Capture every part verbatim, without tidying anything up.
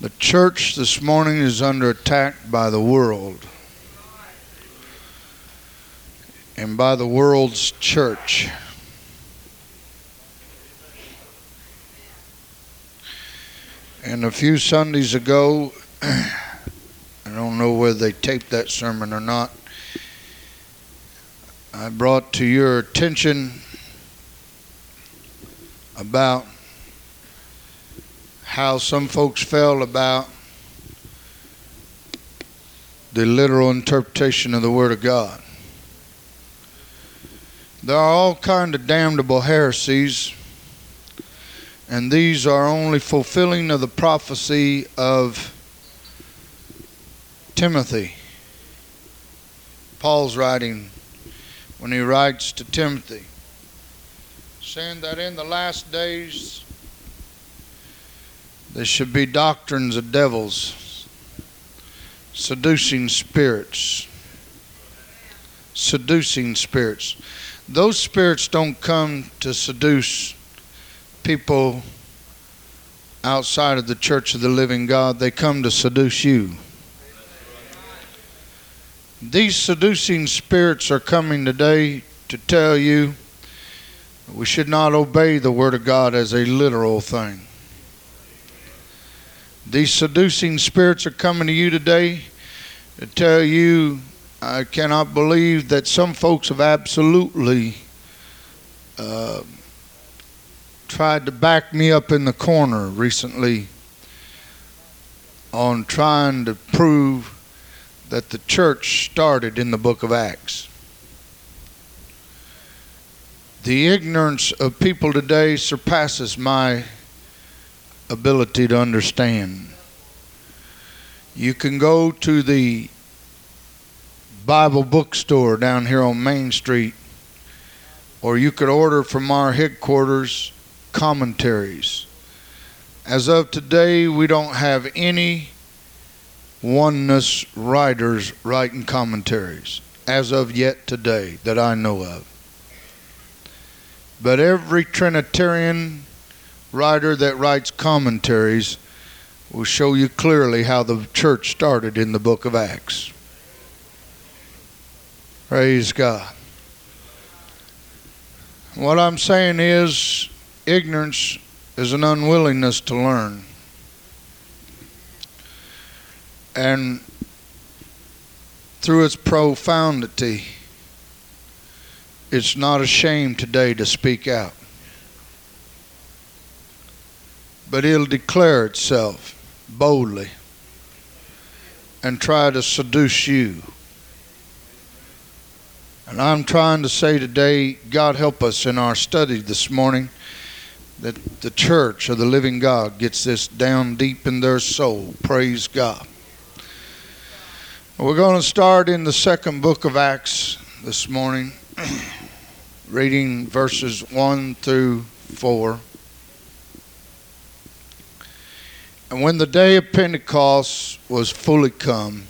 The church this morning is under attack by the world and by the world's church. And a few Sundays ago, I don't know whether they taped that sermon or not, I brought to your attention about how some folks felt about the literal interpretation of the Word of God. There are all kinds of damnable heresies, and these are only fulfilling of the prophecy of Timothy. Paul's writing when he writes to Timothy, saying that in the last days there should be doctrines of devils, seducing spirits, seducing spirits. Those spirits don't come to seduce people outside of the church of the living God. They come to seduce you. These seducing spirits are coming today to tell you we should not obey the Word of God as a literal thing. These seducing spirits are coming to you today to tell you, I cannot believe that some folks have absolutely uh, tried to back me up in the corner recently on trying to prove that the church started in the Book of Acts. The ignorance of people today surpasses my ability to understand. You can go to the Bible bookstore down here on Main Street, or you could order from our headquarters commentaries. As of today, we don't have any oneness writers writing commentaries as of yet today that I know of. But every Trinitarian writer that writes commentaries will show you clearly how the church started in the Book of Acts. Praise God. What I'm saying is, ignorance is an unwillingness to learn. And through its profundity, it's not ashamed today to speak out. But it'll declare itself boldly and try to seduce you. And I'm trying to say today, God help us in our study this morning, that the church of the living God gets this down deep in their soul. Praise God. We're going to start in the second book of Acts this morning, reading verses one through four. And when the day of Pentecost was fully come,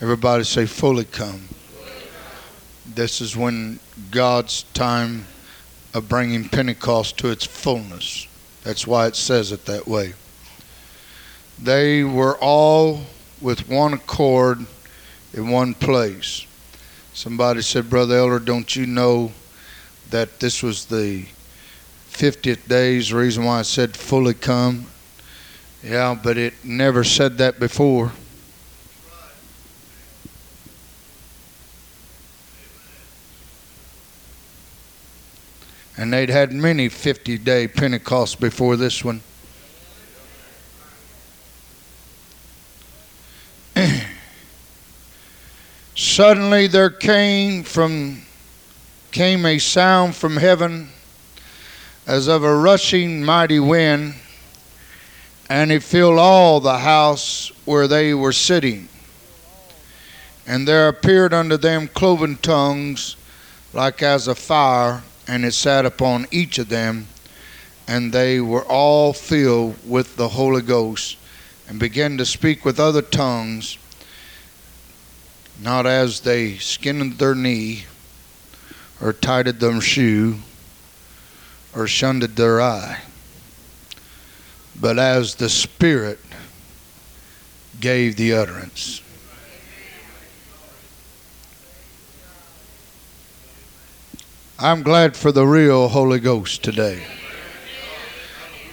everybody say fully come. Fully come. This is when God's time of bringing Pentecost to its fullness. That's why it says it that way. They were all with one accord in one place. Somebody said, Brother Elder, don't you know that this was the fiftieth day's reason why I said fully come? Yeah, but it never said that before. And they'd had many fifty-day Pentecosts before this one. Suddenly there came from came a sound from heaven as of a rushing mighty wind, and it filled all the house where they were sitting. And there appeared unto them cloven tongues like as a fire, and it sat upon each of them. And they were all filled with the Holy Ghost, and began to speak with other tongues, not as they skinned their knee, or tighted their shoe, or shunned their eye, but as the Spirit gave the utterance. I'm glad for the real Holy Ghost today.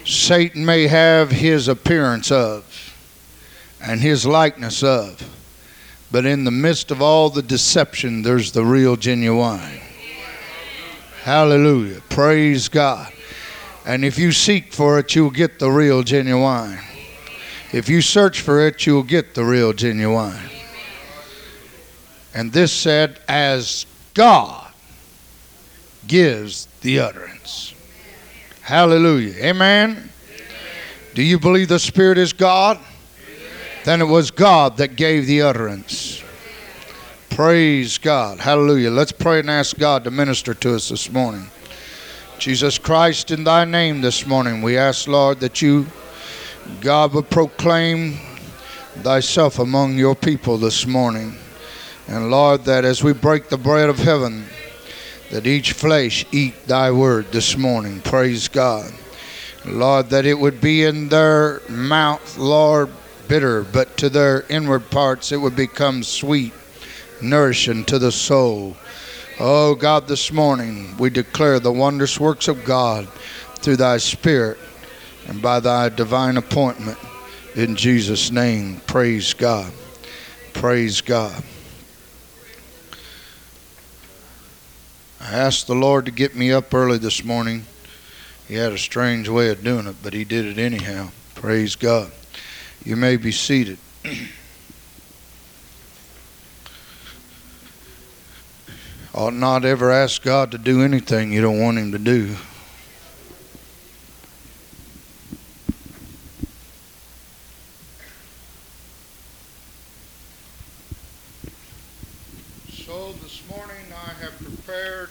Satan may have his appearance of and his likeness of, but in the midst of all the deception, there's the real genuine. Hallelujah. Praise God. And if you seek for it, you'll get the real genuine. If you search for it, you'll get the real genuine. And this said, as God gives the utterance. Hallelujah. Amen. Amen. Do you believe the Spirit is God? Amen. Then it was God that gave the utterance. Praise God. Hallelujah. Let's pray and ask God to minister to us this morning. Jesus Christ, in thy name this morning, we ask, Lord, that you, God, would proclaim thyself among your people this morning. And, Lord, that as we break the bread of heaven, that each flesh eat thy word this morning. Praise God. Lord, that it would be in their mouth, Lord, bitter, but to their inward parts it would become sweet, nourishing to the soul. Oh, God, this morning we declare the wondrous works of God through thy Spirit and by thy divine appointment. In Jesus' name, praise God. Praise God. I asked the Lord to get me up early this morning. He had a strange way of doing it, but he did it anyhow. Praise God. You may be seated. Ought not ever ask God to do anything you don't want him to do. So this morning I have prepared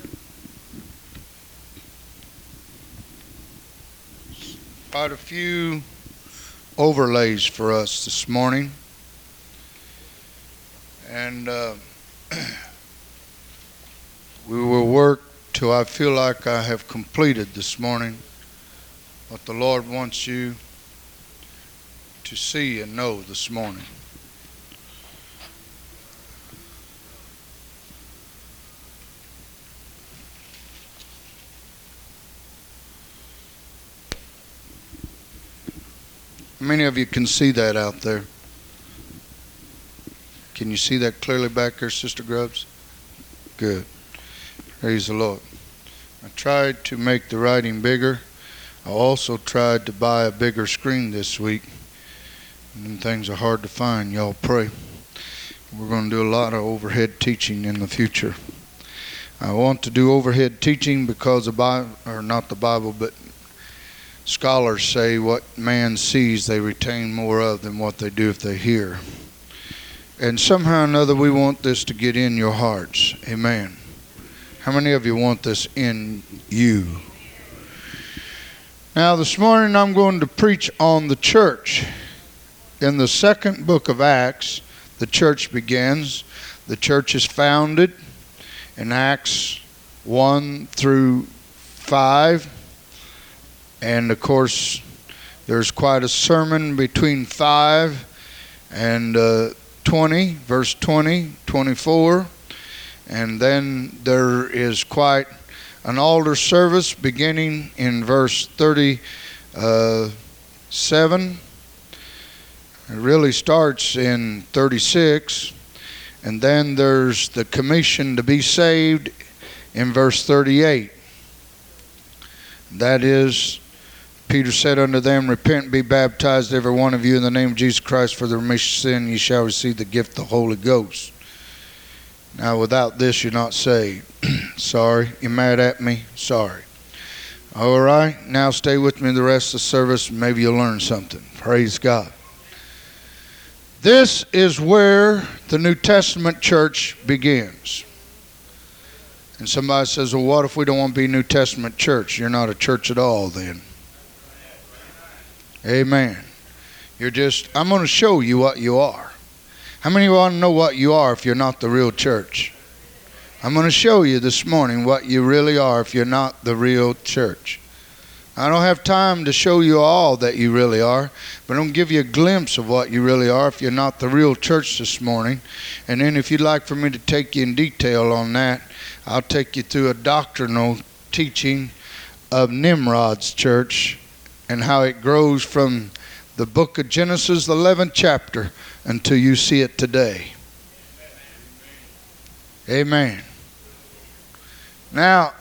quite a few overlays for us this morning. And uh, we will work till I feel like I have completed this morning what the Lord wants you to see and know this morning. Many of you can see that out there. Can you see that clearly back there, Sister Grubbs? Good. Praise the Lord. I tried to make the writing bigger. I also tried to buy a bigger screen this week. And things are hard to find. Y'all pray. We're going to do a lot of overhead teaching in the future. I want to do overhead teaching because the Bible, or not the Bible, but scholars say what man sees they retain more of than what they do if they hear. And somehow or another we want this to get in your hearts. Amen. How many of you want this in you? Now this morning I'm going to preach on the church. In the second book of Acts, the church begins. The church is founded in Acts one through five. And of course, there's quite a sermon between five and uh, twenty, verse twenty, twenty-four. And then there is quite an altar service beginning in verse thirty-seven. It really starts in thirty-six. And then there's the commission to be saved in verse thirty-eight. That is, Peter said unto them, repent and be baptized every one of you in the name of Jesus Christ for the remission of sin. Ye shall receive the gift of the Holy Ghost. Now, without this, you're not saved. Sorry. You're mad at me? Sorry. All right. Now, stay with me the rest of the service. Maybe you'll learn something. Praise God. This is where the New Testament church begins. And somebody says, well, what if we don't want to be New Testament church? You're not a church at all then. Amen. You're just, I'm going to show you what you are. How many of you want to know what you are if you're not the real church? I'm going to show you this morning what you really are if you're not the real church. I don't have time to show you all that you really are, but I'm going to give you a glimpse of what you really are if you're not the real church this morning. And then if you'd like for me to take you in detail on that, I'll take you through a doctrinal teaching of Nimrod's church and how it grows from the book of Genesis, the eleventh chapter, until you see it today. Amen. Now,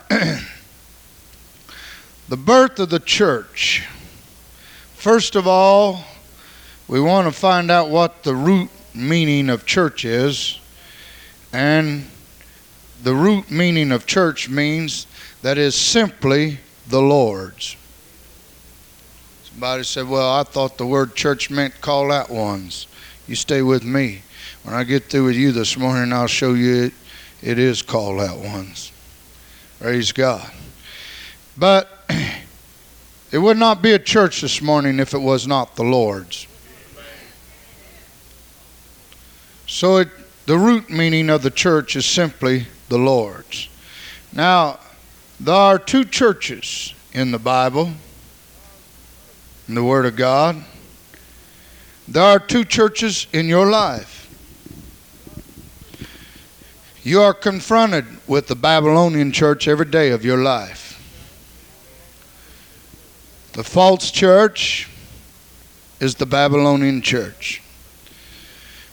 the birth of the church. First of all, we want to find out what the root meaning of church is. And the root meaning of church means that is simply the Lord's. Somebody said, well, I thought the word church meant call out ones. You stay with me. When I get through with you this morning, I'll show you it, it is call out ones. Praise God. But it would not be a church this morning if it was not the Lord's. So it, the root meaning of the church is simply the Lord's. Now, there are two churches in the Bible, in the Word of God. There are two churches in your life. You are confronted with the Babylonian church every day of your life. The false church is the Babylonian church.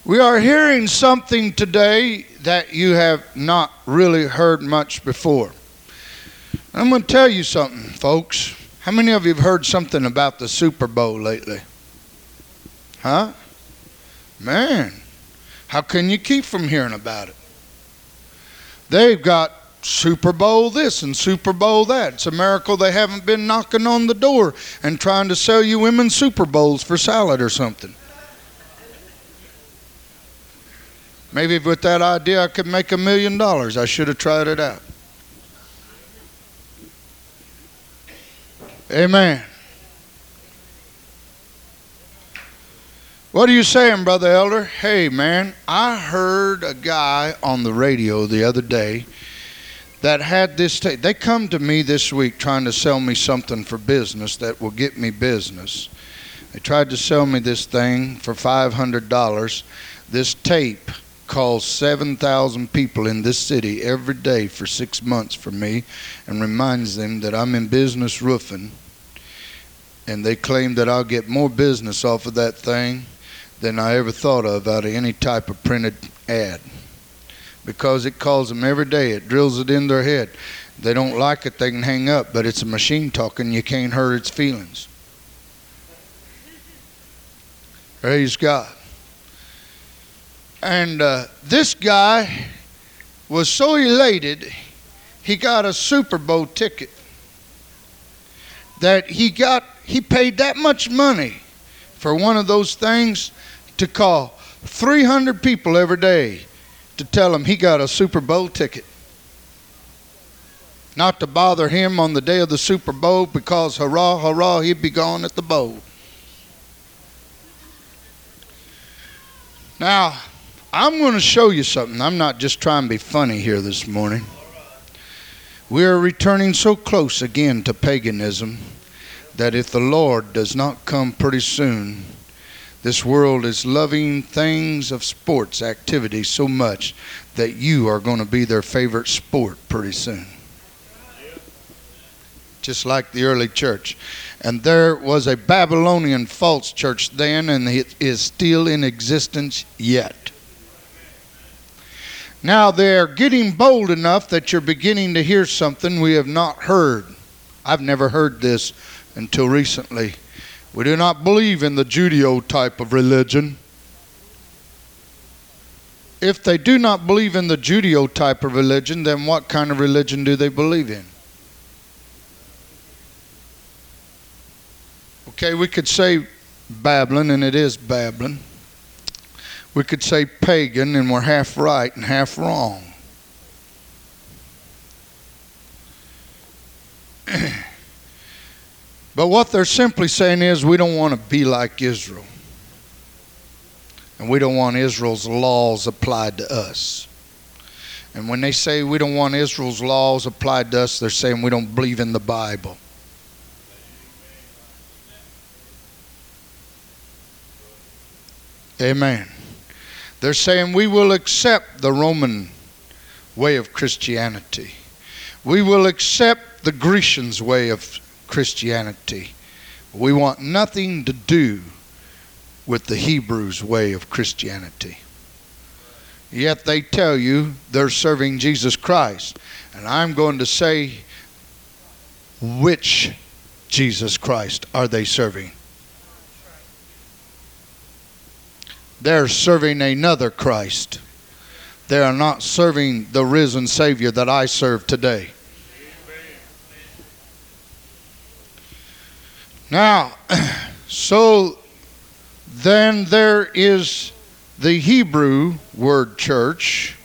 We are hearing something today that you have not really heard much before. I'm going to tell you something, folks. How many of you have heard something about the Super Bowl lately? Huh? Man, how can you keep from hearing about it? They've got Super Bowl this and Super Bowl that. It's a miracle they haven't been knocking on the door and trying to sell you women Super Bowls for salad or something. Maybe with that idea I could make a million dollars. I should have tried it out. Amen. What are you saying, Brother Elder? Hey, man, I heard a guy on the radio the other day that had this tape. They come to me this week trying to sell me something for business that will get me business. They tried to sell me this thing for five hundred dollars. This tape calls seven thousand people in this city every day for six months for me and reminds them that I'm in business roofing. And they claim that I'll get more business off of that thing than I ever thought of out of any type of printed ad. Because it calls them every day. It drills it in their head. They don't like it, they can hang up, but it's a machine talking. You can't hurt its feelings. Praise God. And uh, this guy was so elated, he got a Super Bowl ticket that he got, he paid that much money for one of those things to call three hundred people every day to tell him he got a Super Bowl ticket. Not to bother him on the day of the Super Bowl because hurrah, hurrah, he'd be gone at the bowl. Now, I'm going to show you something. I'm not just trying to be funny here this morning. We are returning so close again to paganism that if the Lord does not come pretty soon, this world is loving things of sports activity so much that you are going to be their favorite sport pretty soon. Just like the early church. And there was a Babylonian false church then, and it is still in existence yet. Now they're getting bold enough that you're beginning to hear something we have not heard. I've never heard this until recently. We do not believe in the Judeo type of religion. If they do not believe in the Judeo type of religion, then what kind of religion do they believe in? Okay, we could say Babylon, and it is Babylon. We could say pagan, and we're half right and half wrong. But what they're simply saying is we don't want to be like Israel. And we don't want Israel's laws applied to us. And when they say we don't want Israel's laws applied to us, they're saying we don't believe in the Bible. Amen. They're saying we will accept the Roman way of Christianity. We will accept the Grecians' way of Christianity. We want nothing to do with the Hebrews' way of Christianity. Yet they tell you they're serving Jesus Christ. And I'm going to say, which Jesus Christ are they serving? They're serving another Christ. They are not serving the risen Savior that I serve today. Now, so then there is the Hebrew word church.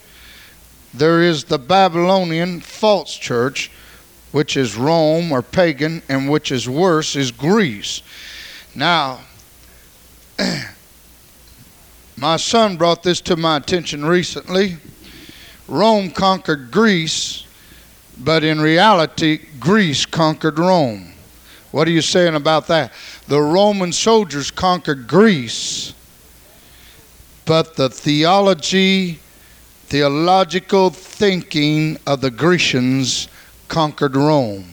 There is the Babylonian false church, which is Rome or pagan, and which is worse is Greece. Now, my son brought this to my attention recently. Rome conquered Greece, but in reality, Greece conquered Rome. What are you saying about that? The Roman soldiers conquered Greece, but the theology, theological thinking of the Grecians conquered Rome.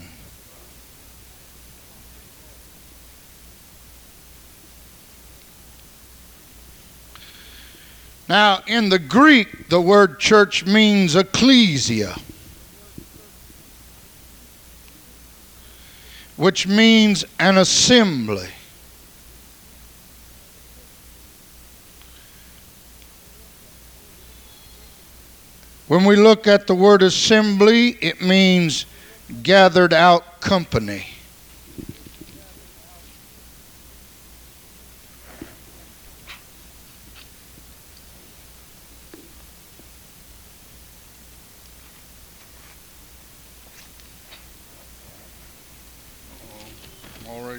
Now, in the Greek, the word church means ecclesia, which means an assembly. When we look at the word assembly, it means gathered out company.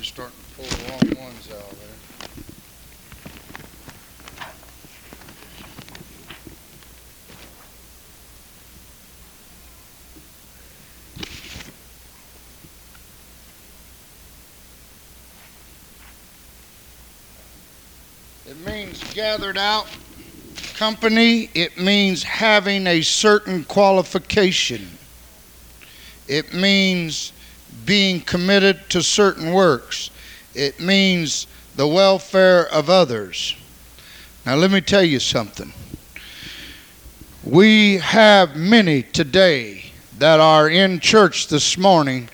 Starting to pull the wrong ones out there. It means gathered out company. It means having a certain qualification. It means being committed to certain works. It means the welfare of others. Now let me tell you something. We have many today that are in church this morning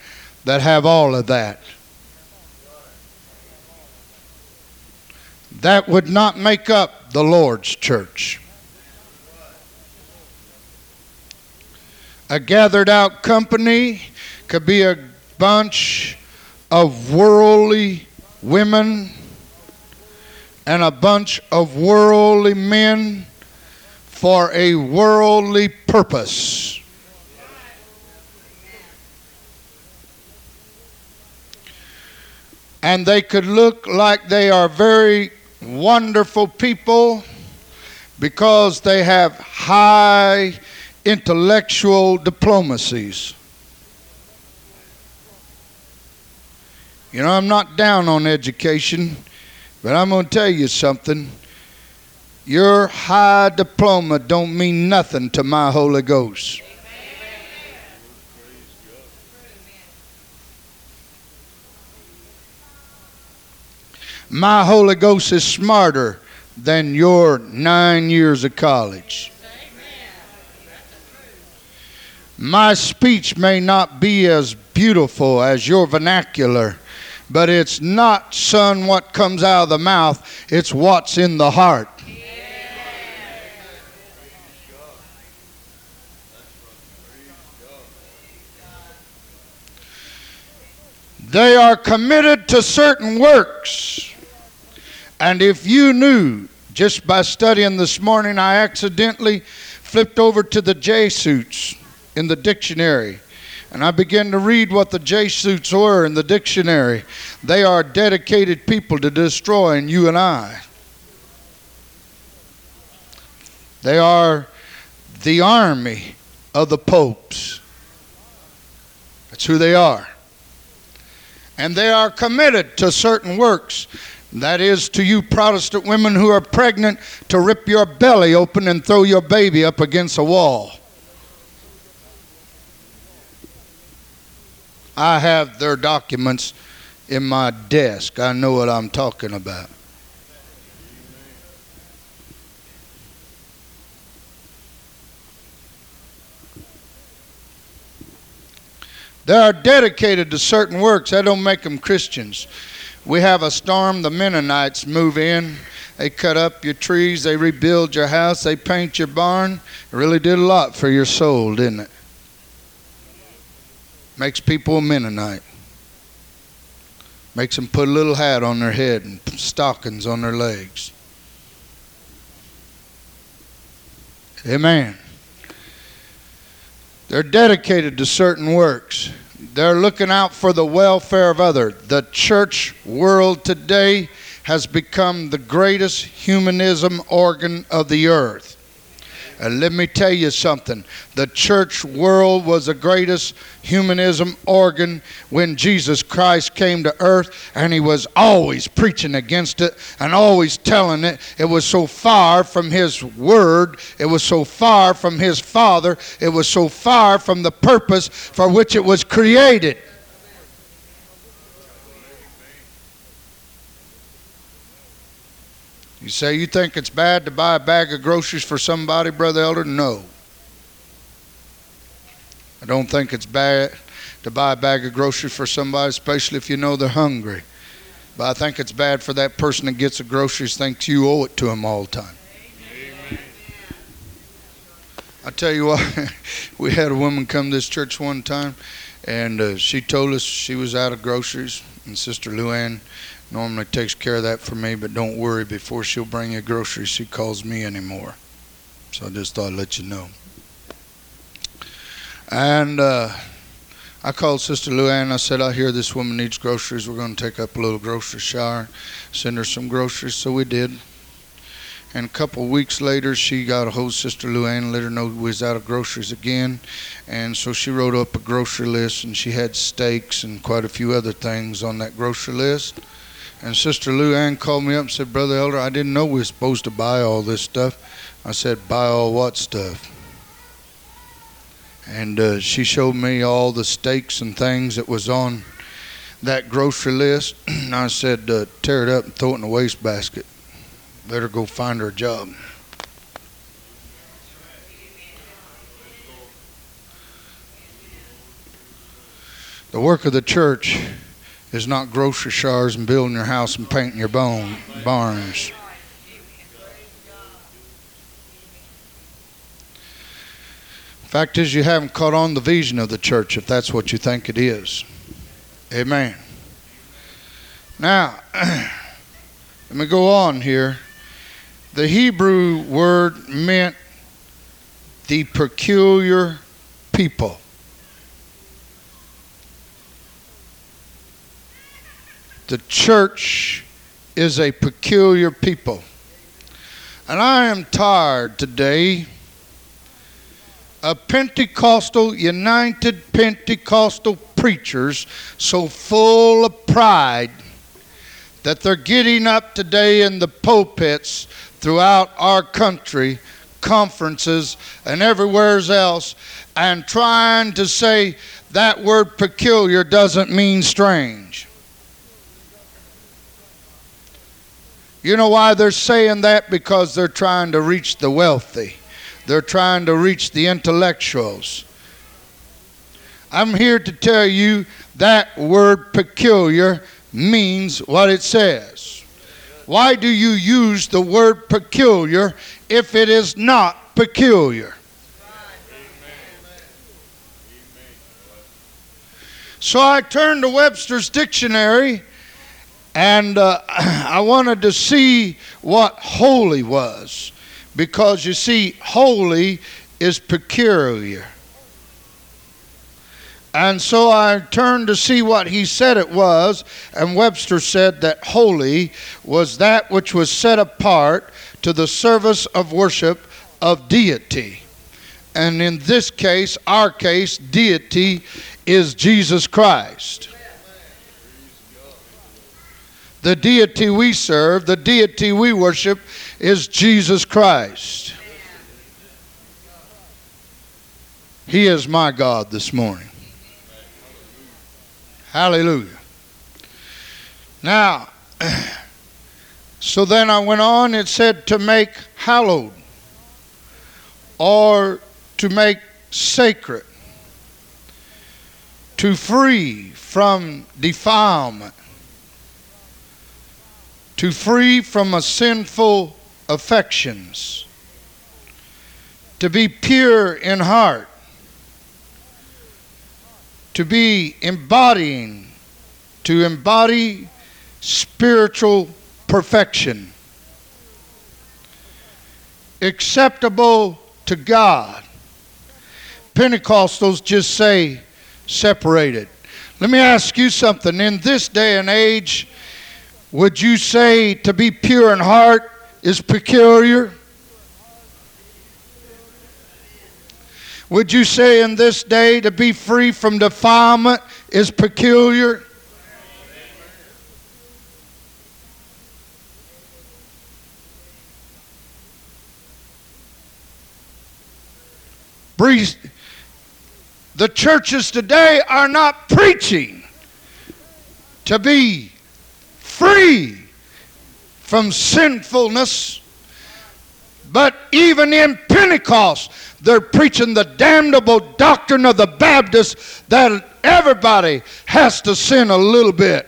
that have all of that. That would not make up the Lord's church. A gathered out company could be a bunch of worldly women and a bunch of worldly men for a worldly purpose. And they could look like they are very wonderful people because they have high intellectual diplomacies. You know, I'm not down on education, but I'm going to tell you something. Your high diploma don't mean nothing to my Holy Ghost. Amen. My Holy Ghost is smarter than your nine years of college. My speech may not be as beautiful as your vernacular, but it's not, son, what comes out of the mouth. It's what's in the heart. Yeah. They are committed to certain works. And if you knew, just by studying this morning, I accidentally flipped over to the J suits in the dictionary. And I began to read what the Jesuits were in the dictionary. They are dedicated people to destroying you and I. They are the army of the popes. That's who they are. and they are committed to certain works. That is to you Protestant women who are pregnant, to rip your belly open and throw your baby up against a wall. I have their documents in my desk. I know what I'm talking about. They are dedicated to certain works. That don't make them Christians. We have a storm, the Mennonites move in. They cut up your trees, they rebuild your house, they paint your barn. It really did a lot for your soul, didn't it? Makes people a Mennonite. Makes them put a little hat on their head and stockings on their legs. Amen. They're dedicated to certain works. They're looking out for the welfare of others. The church world today has become the greatest humanism organ of the earth. And let me tell you something. The church world was the greatest humanism organ when Jesus Christ came to earth, and he was always preaching against it and always telling it. It was so far from his word. It was so far from his Father. It was so far from the purpose for which it was created. You say, you think it's bad to buy a bag of groceries for somebody, Brother Elder? No. I don't think it's bad to buy a bag of groceries for somebody, especially if you know they're hungry. But I think it's bad for that person that gets the groceries, thinks you owe it to them all the time. Amen. I tell you what, we had a woman come to this church one time, and uh, she told us she was out of groceries, and Sister Luann normally takes care of that for me, but don't worry, before she'll bring you groceries, she calls me anymore. So I just thought I'd let you know. And uh, I called Sister Luann. I said, I hear this woman needs groceries. We're going to take up a little grocery shower, send her some groceries. So we did. And a couple of weeks later, she got a hold of Sister Luann, let her know we was out of groceries again. And so she wrote up a grocery list, and she had steaks and quite a few other things on that grocery list. And Sister Luann called me up and said, Brother Elder, I didn't know we were supposed to buy all this stuff. I said, buy all what stuff? And uh, she showed me all the steaks and things that was on that grocery list. And I said, uh, tear it up and throw it in the wastebasket. Let her go find her a job. The work of the church is not grocery showers and building your house and painting your bone, barns. Fact is, you haven't caught on the vision of the church, if that's what you think it is. Amen. Now, let me go on here. The Hebrew word meant the peculiar people. The church is a peculiar people. And I am tired today of Pentecostal, United Pentecostal preachers so full of pride that they're getting up today in the pulpits throughout our country, conferences, and everywhere else, and trying to say that word peculiar doesn't mean strange. You know why they're saying that? Because they're trying to reach the wealthy. They're trying to reach the intellectuals. I'm here to tell you that word peculiar means what it says. Why do you use the word peculiar if it is not peculiar? So I turned to Webster's Dictionary, and uh, I wanted to see what holy was, because you see, holy is peculiar. And so I turned to see what he said it was, and Webster said that holy was that which was set apart to the service of worship of deity. And in this case, our case, deity is Jesus Christ. The deity we serve, the deity we worship is Jesus Christ. He is my God this morning. Hallelujah. Now, so then I went on. It said to make hallowed or to make sacred, to free from defilement, to free from a sinful affections, to be pure in heart, to be embodying, to embody spiritual perfection, acceptable to God. Pentecostals just say separated. Let me ask you something. In this day and age, would you say to be pure in heart is peculiar? Would you say in this day to be free from defilement is peculiar? The churches today are not preaching to be free from sinfulness, but even in Pentecost, they're preaching the damnable doctrine of the Baptists that everybody has to sin a little bit.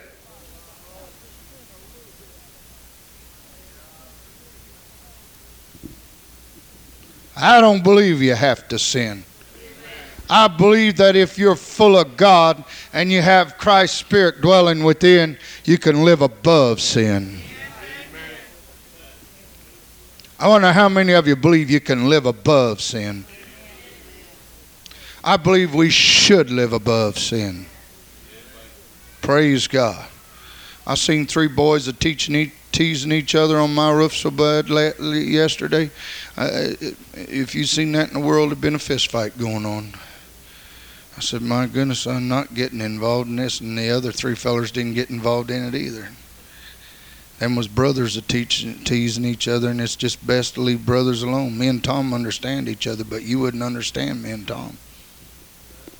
I don't believe you have to sin. I believe that if you're full of God and you have Christ's Spirit dwelling within, you can live above sin. I wonder how many of you believe you can live above sin. I believe we should live above sin. Praise God. I seen three boys that teaching each teasing each other on my roof so bad yesterday. Uh, if you'd seen that in the world, there'd been a fist fight going on. I said, my goodness, I'm not getting involved in this, and the other three fellers didn't get involved in it either. Them was brothers that teach, teasing each other, and it's just best to leave brothers alone. Me and Tom understand each other, but you wouldn't understand me and Tom.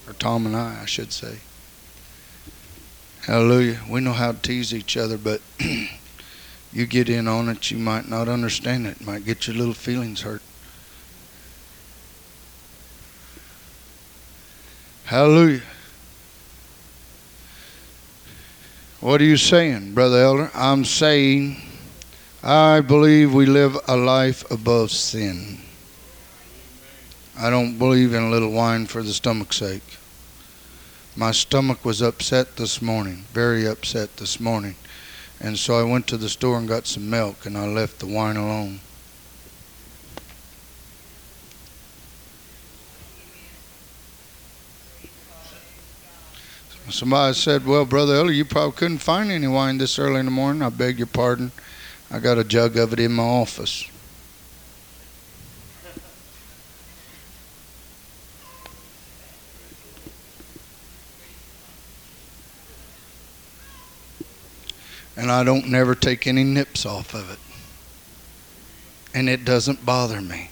Or Tom and I, I should say. Hallelujah. We know how to tease each other, but you get in on it, you might not understand it. It might get your little feelings hurt. Hallelujah. What are you saying, Brother Elder? I'm saying I believe we live a life above sin. I don't believe in a little wine for the stomach's sake. My stomach was upset this morning, very upset this morning. And so I went to the store and got some milk, and I left the wine alone. Somebody said, well, Brother Elder, you probably couldn't find any wine this early in the morning. I beg your pardon. I got a jug of it in my office. And I don't never take any nips off of it. And it doesn't bother me.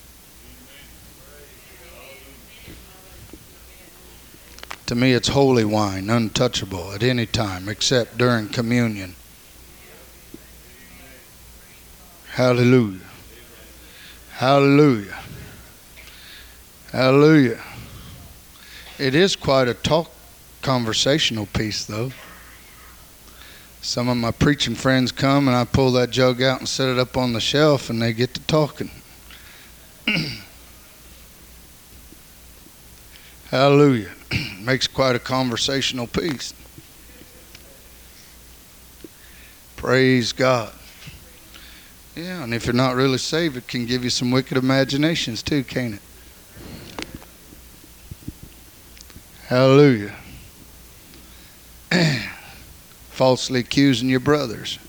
To me, it's holy wine, untouchable at any time except during communion. Hallelujah. Hallelujah. Hallelujah. It is quite a talk, conversational piece, though. Some of my preaching friends come and I pull that jug out and set it up on the shelf and they get to talking. Hallelujah. Makes quite a conversational piece. Praise God. Yeah, and if you're not really saved, it can give you some wicked imaginations too, can't it? Hallelujah. Falsely accusing your brothers.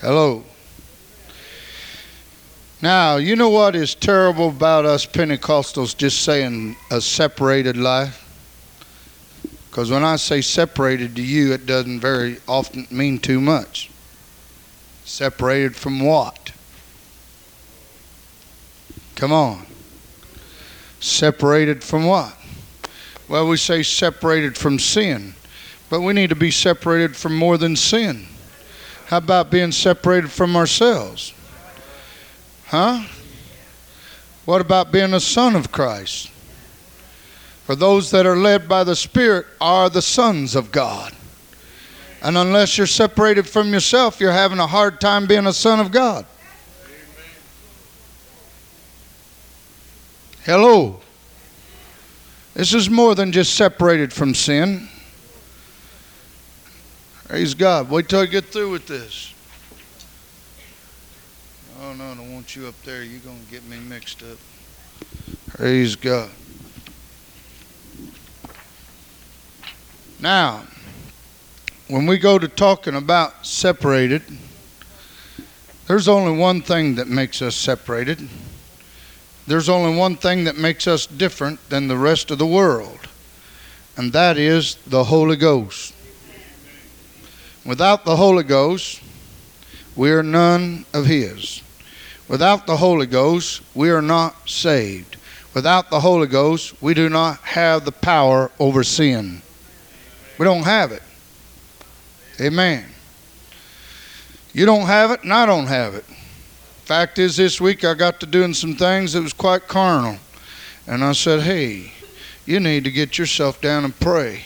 Hello. Now, you know what is terrible about us Pentecostals just saying a separated life? Because when I say separated to you, it doesn't very often mean too much. Separated from what? Come on. Separated from what? Well, we say separated from sin, but we need to be separated from more than sin. How about being separated from ourselves? Huh? What about being a son of Christ? For those that are led by the Spirit are the sons of God. And unless you're separated from yourself, you're having a hard time being a son of God. Hello. This is more than just separated from sin. Praise God. Wait till I get through with this. Oh, no, I don't want you up there. You're going to get me mixed up. Praise God. Now, when we go to talking about separated, there's only one thing that makes us separated. There's only one thing that makes us different than the rest of the world, and that is the Holy Ghost. Without the Holy Ghost, we are none of His. Without the Holy Ghost, we are not saved. Without the Holy Ghost, we do not have the power over sin. We don't have it. Amen. You don't have it, and I don't have it. Fact is, this week I got to doing some things that was quite carnal. And I said, hey, you need to get yourself down and pray.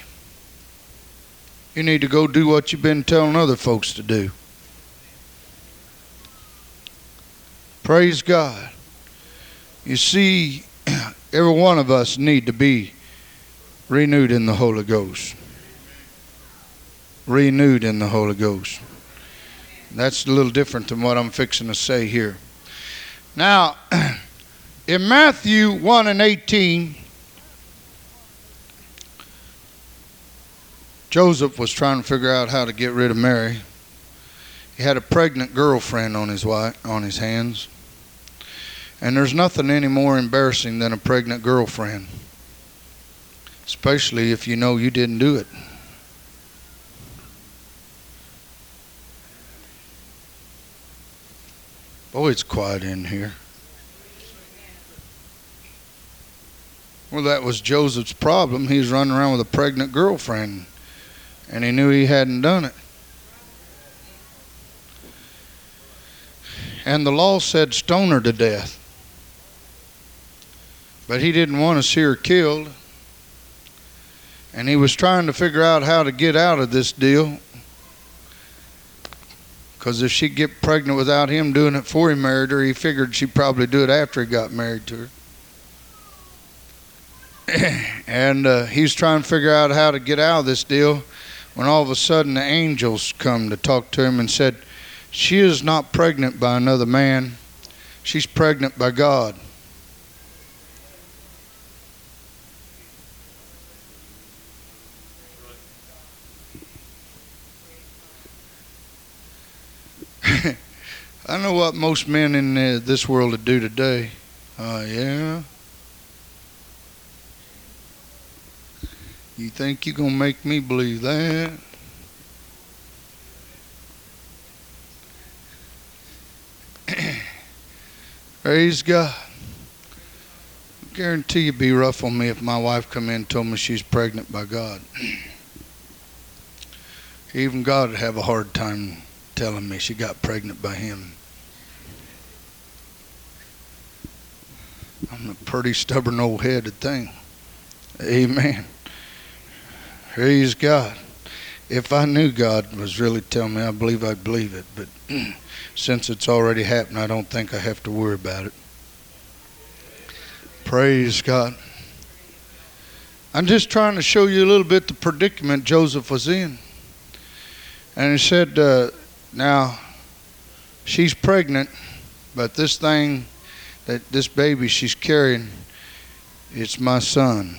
You need to go do what you've been telling other folks to do. Praise God. You see, every one of us need to be renewed in the Holy Ghost. Renewed in the Holy Ghost. That's a little different than what I'm fixing to say here. Now, in Matthew one and eighteen, Joseph was trying to figure out how to get rid of Mary. He had a pregnant girlfriend on his wife, on his hands. And there's nothing any more embarrassing than a pregnant girlfriend, especially if you know you didn't do it. Boy, it's quiet in here. Well, that was Joseph's problem. He was running around with a pregnant girlfriend, and he knew he hadn't done it. And the law said stone her to death. But he didn't want to see her killed. And he was trying to figure out how to get out of this deal. Because if she'd get pregnant without him doing it before he married her, he figured she'd probably do it after he got married to her. And uh, he was trying to figure out how to get out of this deal when all of a sudden the angels come to talk to him and said, she is not pregnant by another man. She's pregnant by God. I know what most men in this world would do today. Oh, uh, yeah? You think you're going to make me believe that? Praise God. I guarantee you'd be rough on me if my wife come in and told me she's pregnant by God. Even God would have a hard time telling me she got pregnant by him. I'm a pretty stubborn old headed thing. Amen. Praise God. If I knew God was really telling me, I believe I'd believe it. But since it's already happened, I don't think I have to worry about it. Praise God. I'm just trying to show you a little bit the predicament Joseph was in. And he said, uh, now, she's pregnant, but this thing, that this baby she's carrying, it's my son.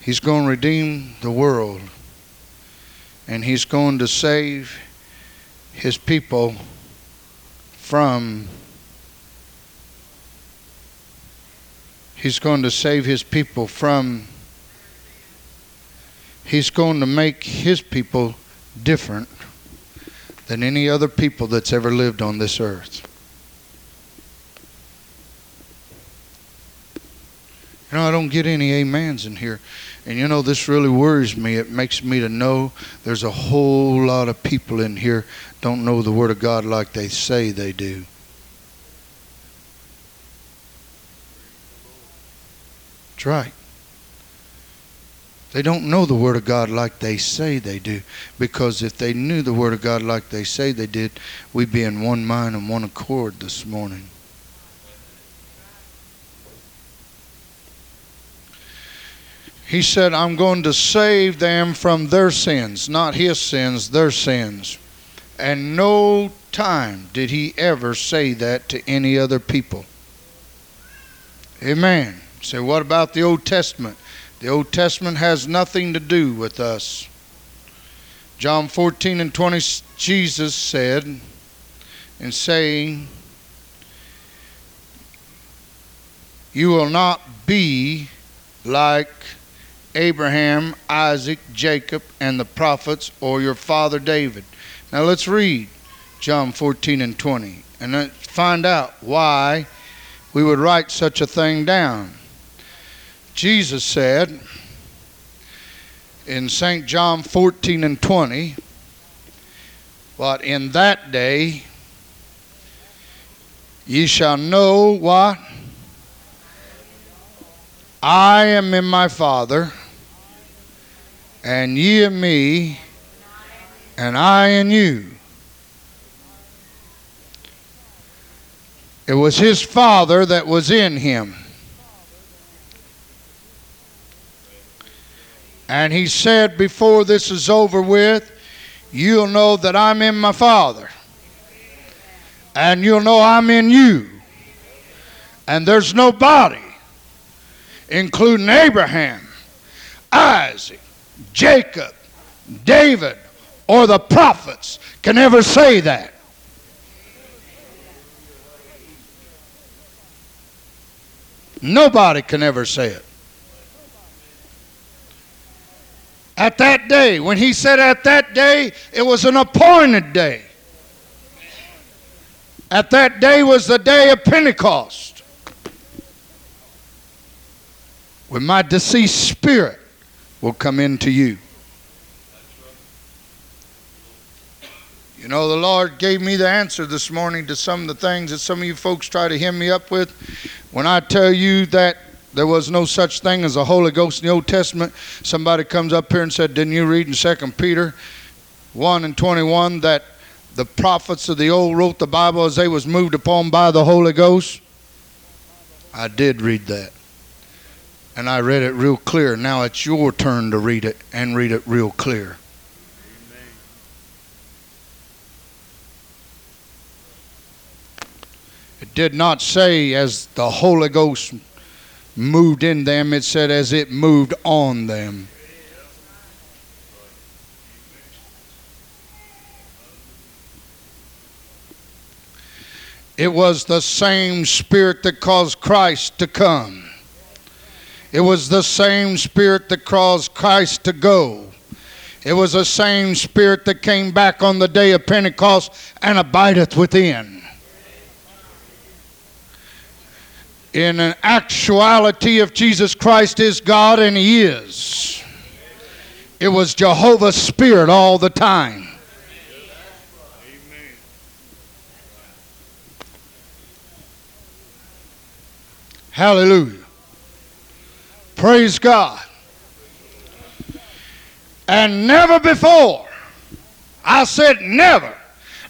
He's going to redeem the world, and he's going to save his people from, he's going to save his people from He's going to make his people different than any other people that's ever lived on this earth. You know, I don't get any amens in here. And you know, this really worries me. It makes me to know there's a whole lot of people in here don't know the Word of God like they say they do. That's right. They don't know the Word of God like they say they do. Because if they knew the Word of God like they say they did, we'd be in one mind and one accord this morning. He said, I'm going to save them from their sins. Not his sins, their sins. And no time did he ever say that to any other people. Amen. So what about the Old Testament? The Old Testament has nothing to do with us. John fourteen and twenty, Jesus said, and saying, you will not be like Abraham, Isaac, Jacob, and the prophets, or your father David. Now let's read John fourteen and twenty and let's find out why we would write such a thing down. Jesus said in Saint John fourteen and twenty, what? In that day ye shall know what? I am in my Father, and ye in me, and I in you. It was his Father that was in him. And he said, before this is over with, you'll know that I'm in my Father, and you'll know I'm in you. And there's nobody, including Abraham, Isaac, Jacob, David, or the prophets, can ever say that. Nobody can ever say it. At that day, when he said at that day, it was an appointed day. At that day was the day of Pentecost, when my deceased spirit will come into you. You know, the Lord gave me the answer this morning to some of the things that some of you folks try to hem me up with. When I tell you that there was no such thing as the Holy Ghost in the Old Testament, somebody comes up here and said, didn't you read in Second Peter one and twenty-one that the prophets of the old wrote the Bible as they was moved upon by the Holy Ghost? I did read that. And I read it real clear. Now it's your turn to read it and read it real clear. It did not say as the Holy Ghost moved in them. It said as it moved on them. It was the same Spirit that caused Christ to come. It was the same Spirit that caused Christ to go. It was the same Spirit that came back on the day of Pentecost and abideth within. In an actuality, if Jesus Christ is God, and he is, it was Jehovah's Spirit all the time. Amen. Hallelujah. Praise God. And never before, I said never,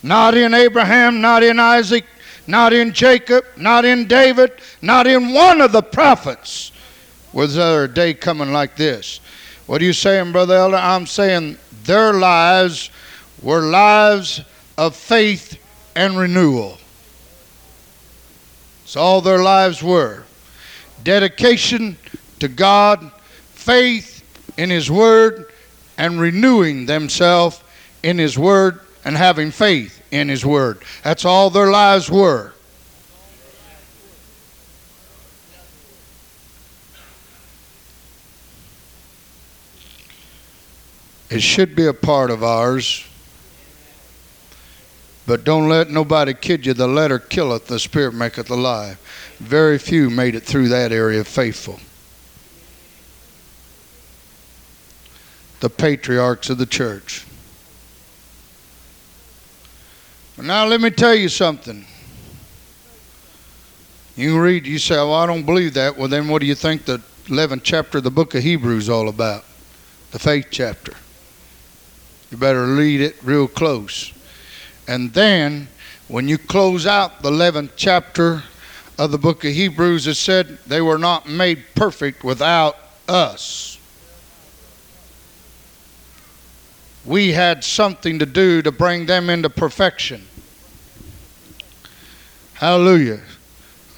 not in Abraham, not in Isaac, not in Jacob, not in David, not in one of the prophets was there a day coming like this. What are you saying, Brother Elder? I'm saying their lives were lives of faith and renewal. That's all their lives were. Dedication to God, faith in his word, and renewing themselves in his word and having faith in his word. That's all their lives were. It should be a part of ours. But don't let nobody kid you. The letter killeth, the spirit maketh alive. Very few made it through that area faithful. The patriarchs of the church. But now let me tell you something. You can read, you say, well, I don't believe that. Well, then what do you think the eleventh chapter of the book of Hebrews is all about? The faith chapter. You better read it real close. And then, when you close out the eleventh chapter of the book of Hebrews, it said they were not made perfect without us. We had something to do to bring them into perfection. Hallelujah.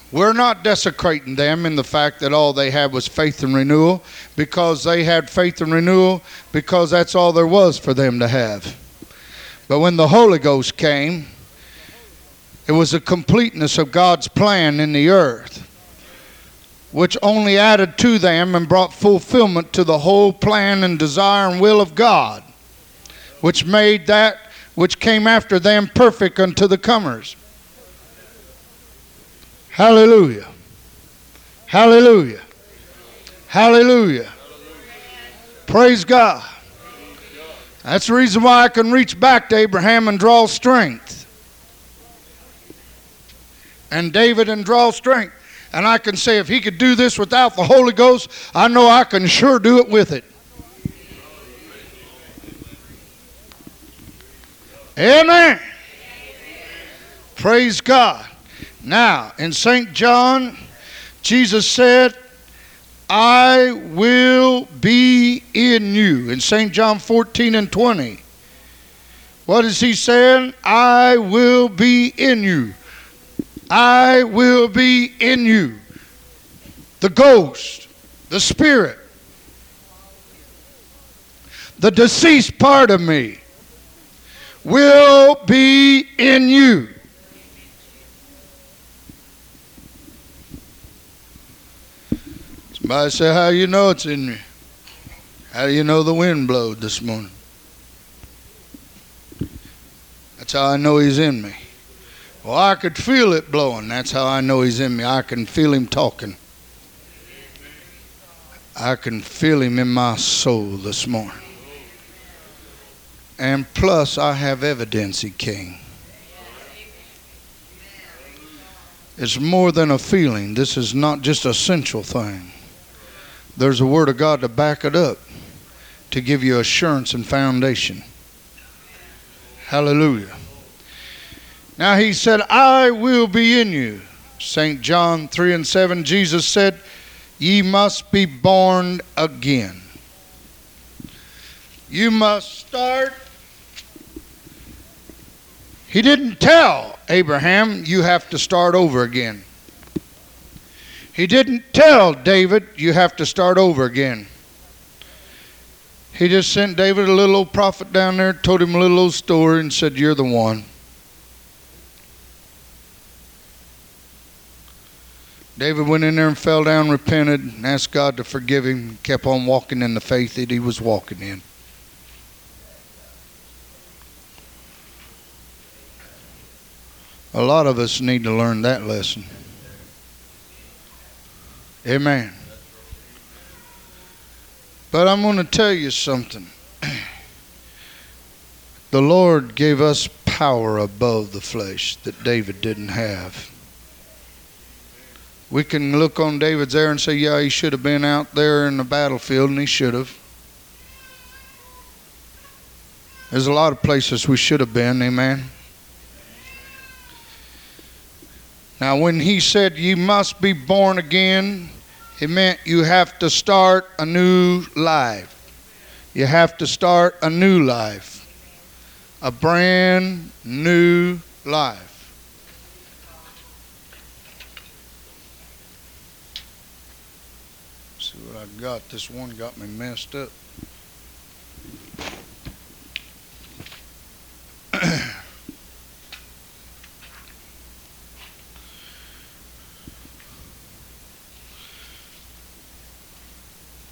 We're not desecrating them in the fact that all they had was faith and renewal, because they had faith and renewal because that's all there was for them to have. But when the Holy Ghost came, it was a completeness of God's plan in the earth, which only added to them and brought fulfillment to the whole plan and desire and will of God, which made that which came after them perfect unto the comers. Hallelujah. Hallelujah. Hallelujah. Praise God. That's the reason why I can reach back to Abraham and draw strength. And David and draw strength. And I can say if he could do this without the Holy Ghost, I know I can sure do it with it. Amen. Praise God. Now, in Saint John, Jesus said, I will be in you. In Saint John fourteen and twenty. What is he saying? I will be in you. I will be in you. The Ghost, the Spirit, the deceased part of me will be in you. Somebody say, how do you know it's in me? How do you know the wind blowed this morning? That's how I know he's in me. Well, I could feel it blowing. That's how I know he's in me. I can feel him talking. I can feel him in my soul this morning. And plus, I have evidence he came. It's more than a feeling. This is not just a sensual thing. There's a word of God to back it up, to give you assurance and foundation. Hallelujah. Now he said, I will be in you. Saint John three and seven, Jesus said, ye must be born again. You must start. He didn't tell Abraham, you have to start over again. He didn't tell David, you have to start over again. He just sent David a little old prophet down there, told him a little old story, and said, you're the one. David went in there and fell down, repented, and asked God to forgive him, and kept on walking in the faith that he was walking in. A lot of us need to learn that lesson. Amen. But I'm going to tell you something. The Lord gave us power above the flesh that David didn't have. We can look on David's there and say, yeah, he should have been out there in the battlefield, and he should have. There's a lot of places we should have been, amen. Now, when he said, you must be born again, it meant you have to start a new life. You have to start a new life. A brand new life. See what I got. This one got me messed up.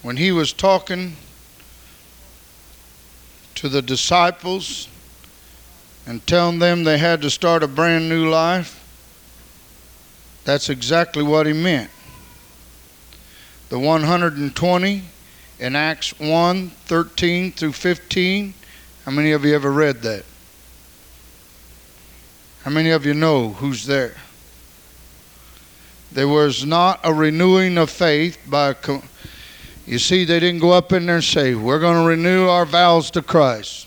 When he was talking to the disciples and telling them they had to start a brand new life, that's exactly what he meant. The one hundred twenty in Acts one, thirteen through fifteen, how many of you ever read that? How many of you know who's there? There was not a renewing of faith by... Com- you see, they didn't go up in there and say, we're going to renew our vows to Christ.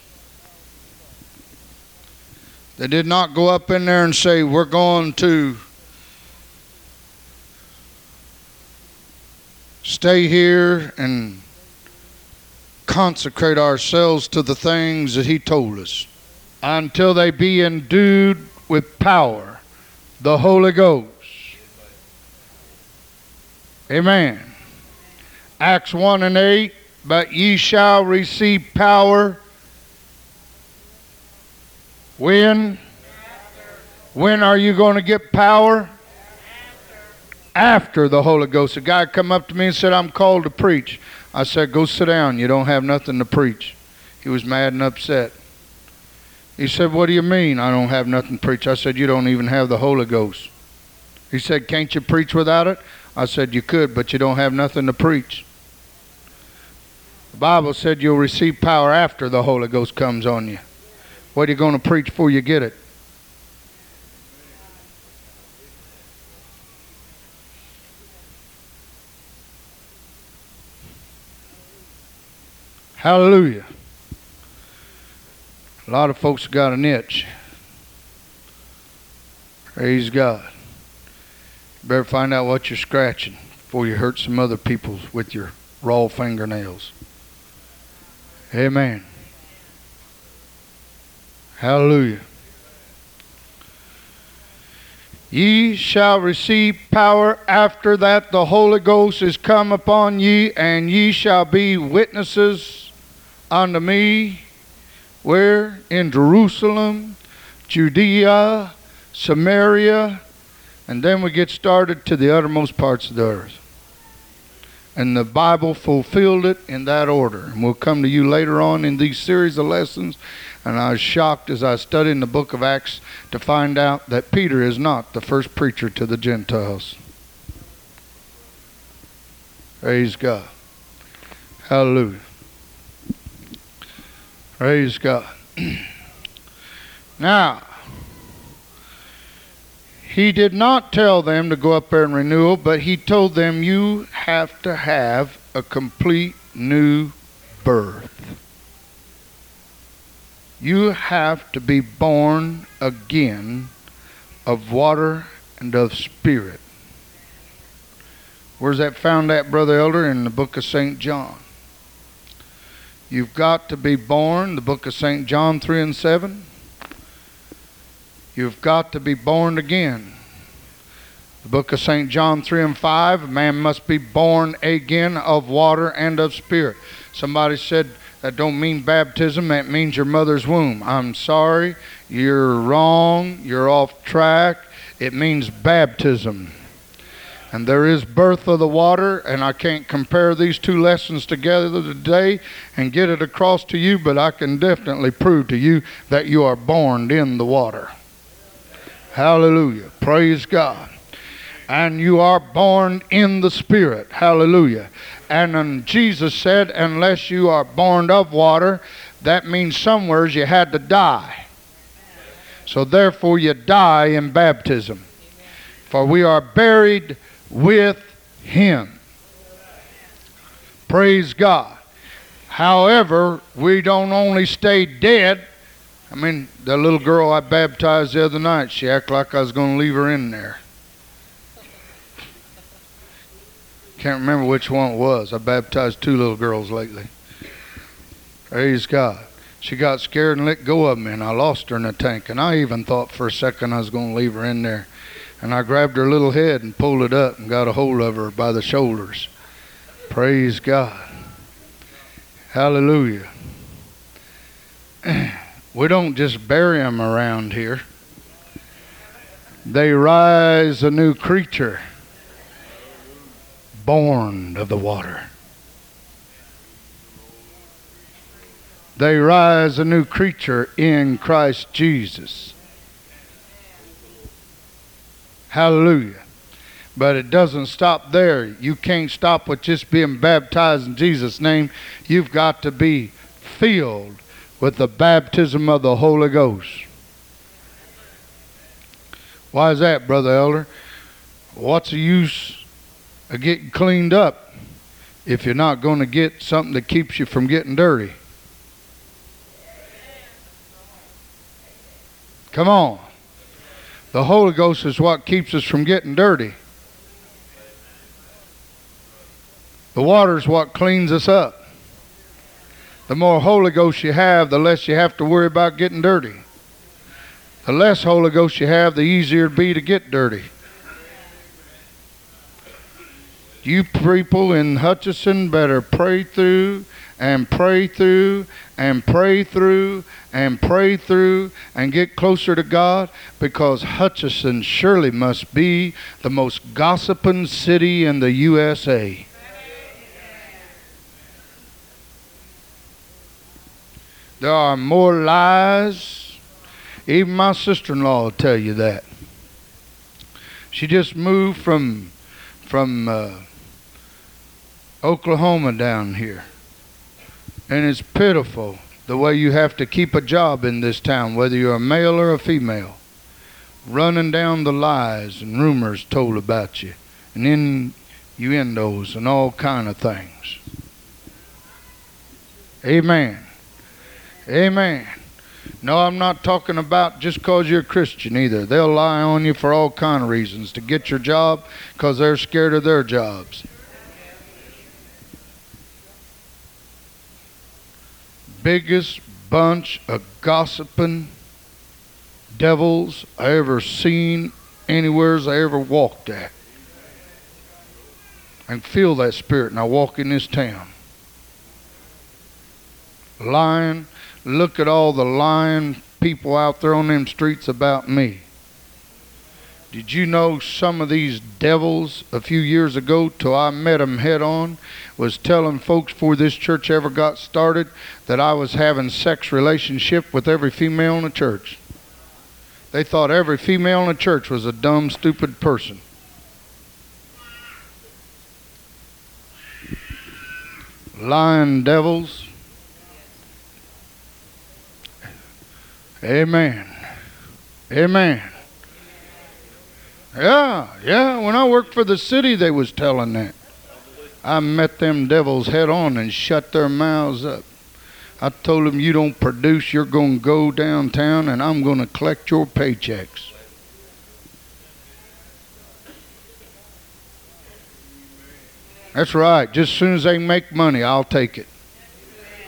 They did not go up in there and say, we're going to stay here and consecrate ourselves to the things that he told us until they be endued with power, the Holy Ghost. Amen. Acts one and eight, but ye shall receive power when? When are you going to get power? After the Holy Ghost. A guy come up to me and said, I'm called to preach. I said, go sit down. You don't have nothing to preach. He was mad and upset. He said, what do you mean I don't have nothing to preach? I said, you don't even have the Holy Ghost. He said, can't you preach without it? I said, you could, but you don't have nothing to preach. The Bible said you'll receive power after the Holy Ghost comes on you. What are you going to preach before you get it? Hallelujah. A lot of folks got an itch. Praise God. You better find out what you're scratching before you hurt some other people with your raw fingernails. Amen. Hallelujah. Ye shall receive power after that the Holy Ghost is come upon ye, and ye shall be witnesses unto me. Where? In Jerusalem, Judea, Samaria, and then we get started to the uttermost parts of the earth. And the Bible fulfilled it in that order. And we'll come to you later on in these series of lessons. And I was shocked as I studied in the book of Acts to find out that Peter is not the first preacher to the Gentiles. Praise God. Hallelujah. Praise God. Now, he did not tell them to go up there and renew, but he told them you have to have a complete new birth. You have to be born again of water and of spirit. Where's that found at, Brother Elder? In the book of Saint John. You've got to be born, the book of Saint John three and seven. You've got to be born again. The book of Saint John three and five, a man must be born again of water and of spirit. Somebody said, that don't mean baptism, that means your mother's womb. I'm sorry, you're wrong, you're off track. It means baptism. And there is birth of the water, and I can't compare these two lessons together today and get it across to you, but I can definitely prove to you that you are born in the water. Hallelujah. Praise God. And you are born in the Spirit. Hallelujah. And then Jesus said, unless you are born of water, that means somewheres you had to die. So therefore you die in baptism. For we are buried with him. Praise God. However, we don't only stay dead. I mean, the little girl I baptized the other night, she acted like I was going to leave her in there. Can't remember which one it was. I baptized two little girls lately. Praise God. She got scared and let go of me, and I lost her in the tank. And I even thought for a second I was going to leave her in there. And I grabbed her little head and pulled it up and got a hold of her by the shoulders. Praise God. Hallelujah. We don't just bury them around here. They rise a new creature, born of the water. they rise a new creature in Christ Jesus. Hallelujah. But it doesn't stop there. You can't stop with just being baptized in Jesus' name. You've got to be filled with the baptism of the Holy Ghost. Why is that, Brother Elder? What's the use of getting cleaned up if you're not going to get something that keeps you from getting dirty? Come on. The Holy Ghost is what keeps us from getting dirty. The water is what cleans us up. The more Holy Ghost you have, the less you have to worry about getting dirty. The less Holy Ghost you have, the easier it be to get dirty. You people in Hutchinson better pray through and pray through and pray through and pray through and get closer to God, because Hutchinson surely must be the most gossiping city in the U S A. There are more lies. Even my sister-in-law will tell you that. She just moved from from uh, Oklahoma down here. And it's pitiful the way you have to keep a job in this town, whether you're a male or a female, running down the lies and rumors told about you, and innuendos and all kind of things. Amen. Amen. No, I'm not talking about just because you're a Christian either. They'll lie on you for all kind of reasons to get your job, because they're scared of their jobs. Biggest bunch of gossiping devils I ever seen anywheres I ever walked at. I can feel that spirit, and I walk in this town. Lying. Look at all the lying people out there on them streets about me. Did you know some of these devils a few years ago, till I met them head on, was telling folks before this church ever got started that I was having sex relationship with every female in the church. They thought every female in the church was a dumb, stupid person. Lying devils. Amen. Amen. Yeah, yeah. When I worked for the city, they was telling that. I met them devils head on and shut their mouths up. I told them, you don't produce, you're going to go downtown and I'm going to collect your paychecks. That's right. Just as soon as they make money, I'll take it.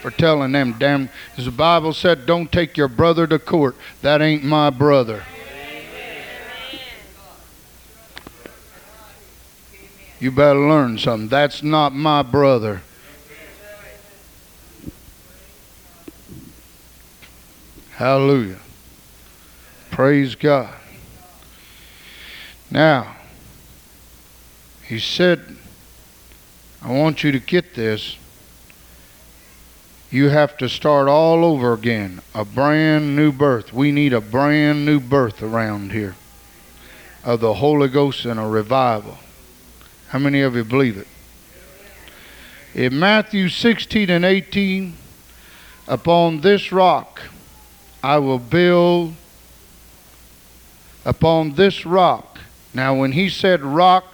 For telling them, damn, as the Bible said, don't take your brother to court. That ain't my brother. Amen. You better learn something. That's not my brother. Hallelujah. Praise God. Now, he said, I want you to get this. You have to start all over again. A brand new birth. We need a brand new birth around here of the Holy Ghost and a revival. How many of you believe it? In Matthew sixteen and eighteen, upon this rock I will build. Upon this rock. Now when he said rock,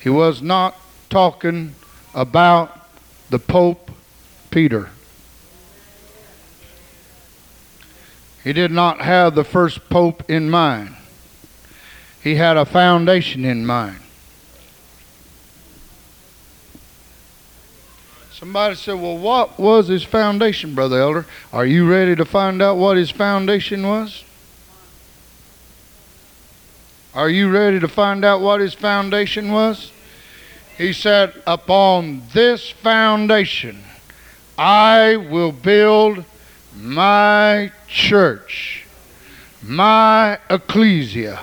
he was not talking about the Pope Peter. He did not have the first pope in mind. He had a foundation in mind. Somebody said, well, what was his foundation, Brother Elder? Are you ready to find out what his foundation was? Are you ready to find out what his foundation was? He said, upon this foundation I will build my church, my ecclesia,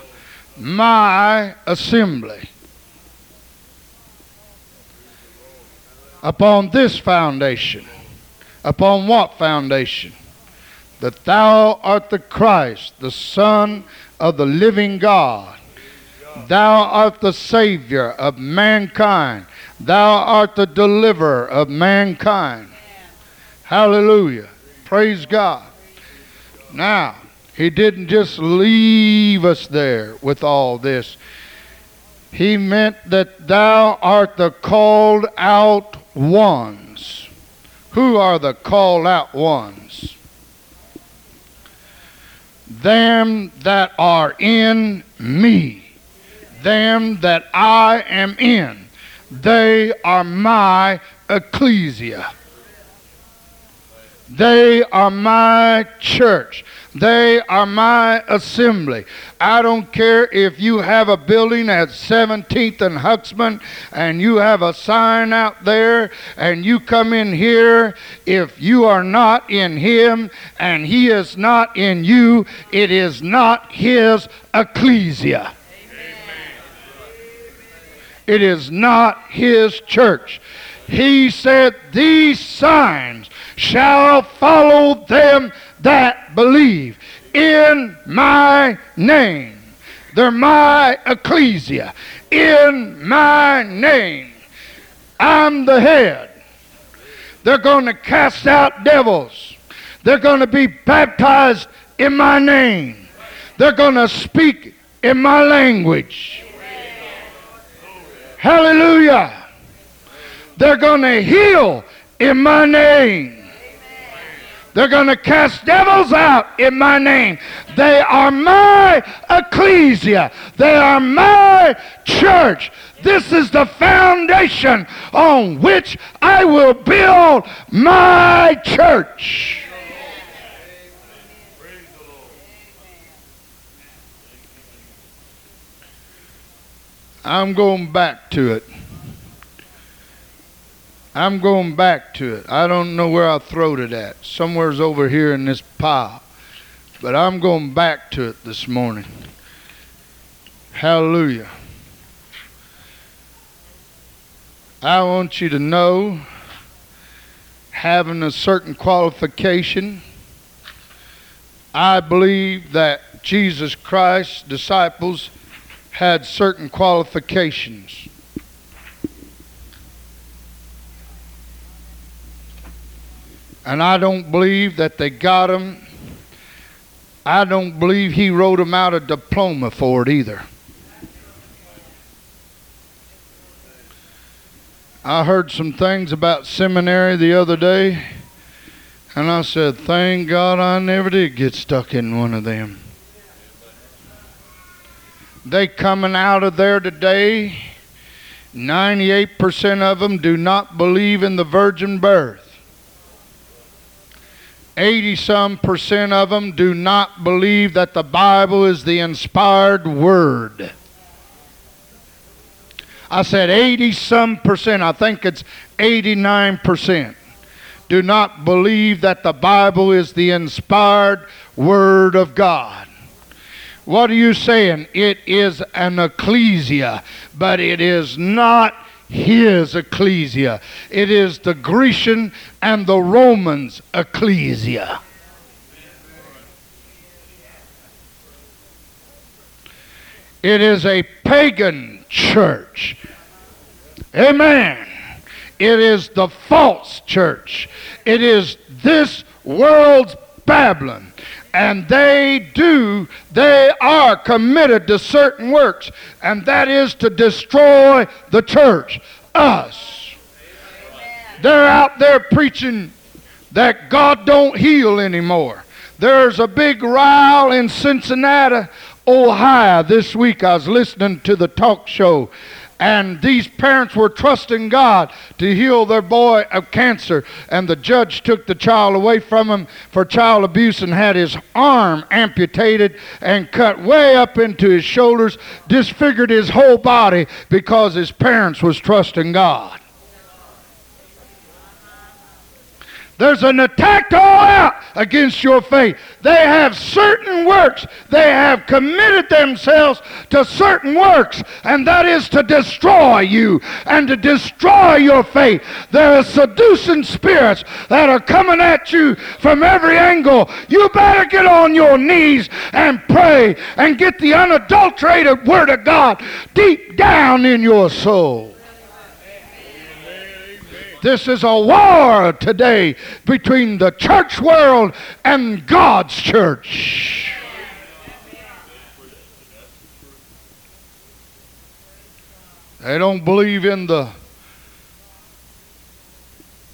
my assembly. Upon this foundation Upon what foundation? That thou art the Christ, the Son of the living God. Thou art the Savior of mankind. Thou art the deliverer of mankind. Hallelujah. Praise God. Now, he didn't just leave us there with all this. He meant that thou art the called out ones. Who are the called out ones? Them that are in me. Them that I am in. They are my ecclesia. They are my church. They are my assembly. I don't care if you have a building at seventeenth and Hutchinson and you have a sign out there and you come in here. If you are not in him and he is not in you, it is not his ecclesia. Amen. It is not his church. He said, these signs shall follow them that believe in my name. They're my ecclesia. In my name. I'm the head. They're going to cast out devils. They're going to be baptized in my name. They're going to speak in my language. Hallelujah. They're going to heal in my name. Amen. They're going to cast devils out in my name. They are my ecclesia. They are my church. This is the foundation on which I will build my church. Amen. I'm going back to it. I'm going back to it. I don't know where I throwed it at. Somewhere's over here in this pile. But I'm going back to it this morning. Hallelujah. I want you to know, having a certain qualification, I believe that Jesus Christ's disciples had certain qualifications. And I don't believe that they got them. I don't believe he wrote them out a diploma for it either. I heard some things about seminary the other day, and I said, thank God I never did get stuck in one of them. They coming out of there today, ninety-eight percent of them do not believe in the virgin birth. eighty some percent of them do not believe that the Bible is the inspired word. I said eighty some percent, I think it's eighty-nine percent, do not believe that the Bible is the inspired word of God. What are you saying? It is an ecclesia, but it is not his ecclesia. It is the Grecian and the Romans ecclesia. It is a pagan church. Amen. It is the false church. It is this world's Babylon. And they do, they are committed to certain works, and that is to destroy the church, us. Amen. They're out there preaching that God don't heal anymore. There's a big row in Cincinnati, Ohio this week. I was listening to the talk show, and these parents were trusting God to heal their boy of cancer. And the judge took the child away from him for child abuse and had his arm amputated and cut way up into his shoulders, disfigured his whole body because his parents was trusting God. There's an attack all out against your faith. They have certain works. They have committed themselves to certain works, and that is to destroy you and to destroy your faith. There are seducing spirits that are coming at you from every angle. You better get on your knees and pray and get the unadulterated Word of God deep down in your soul. This is a war today between the church world and God's church. They don't believe in the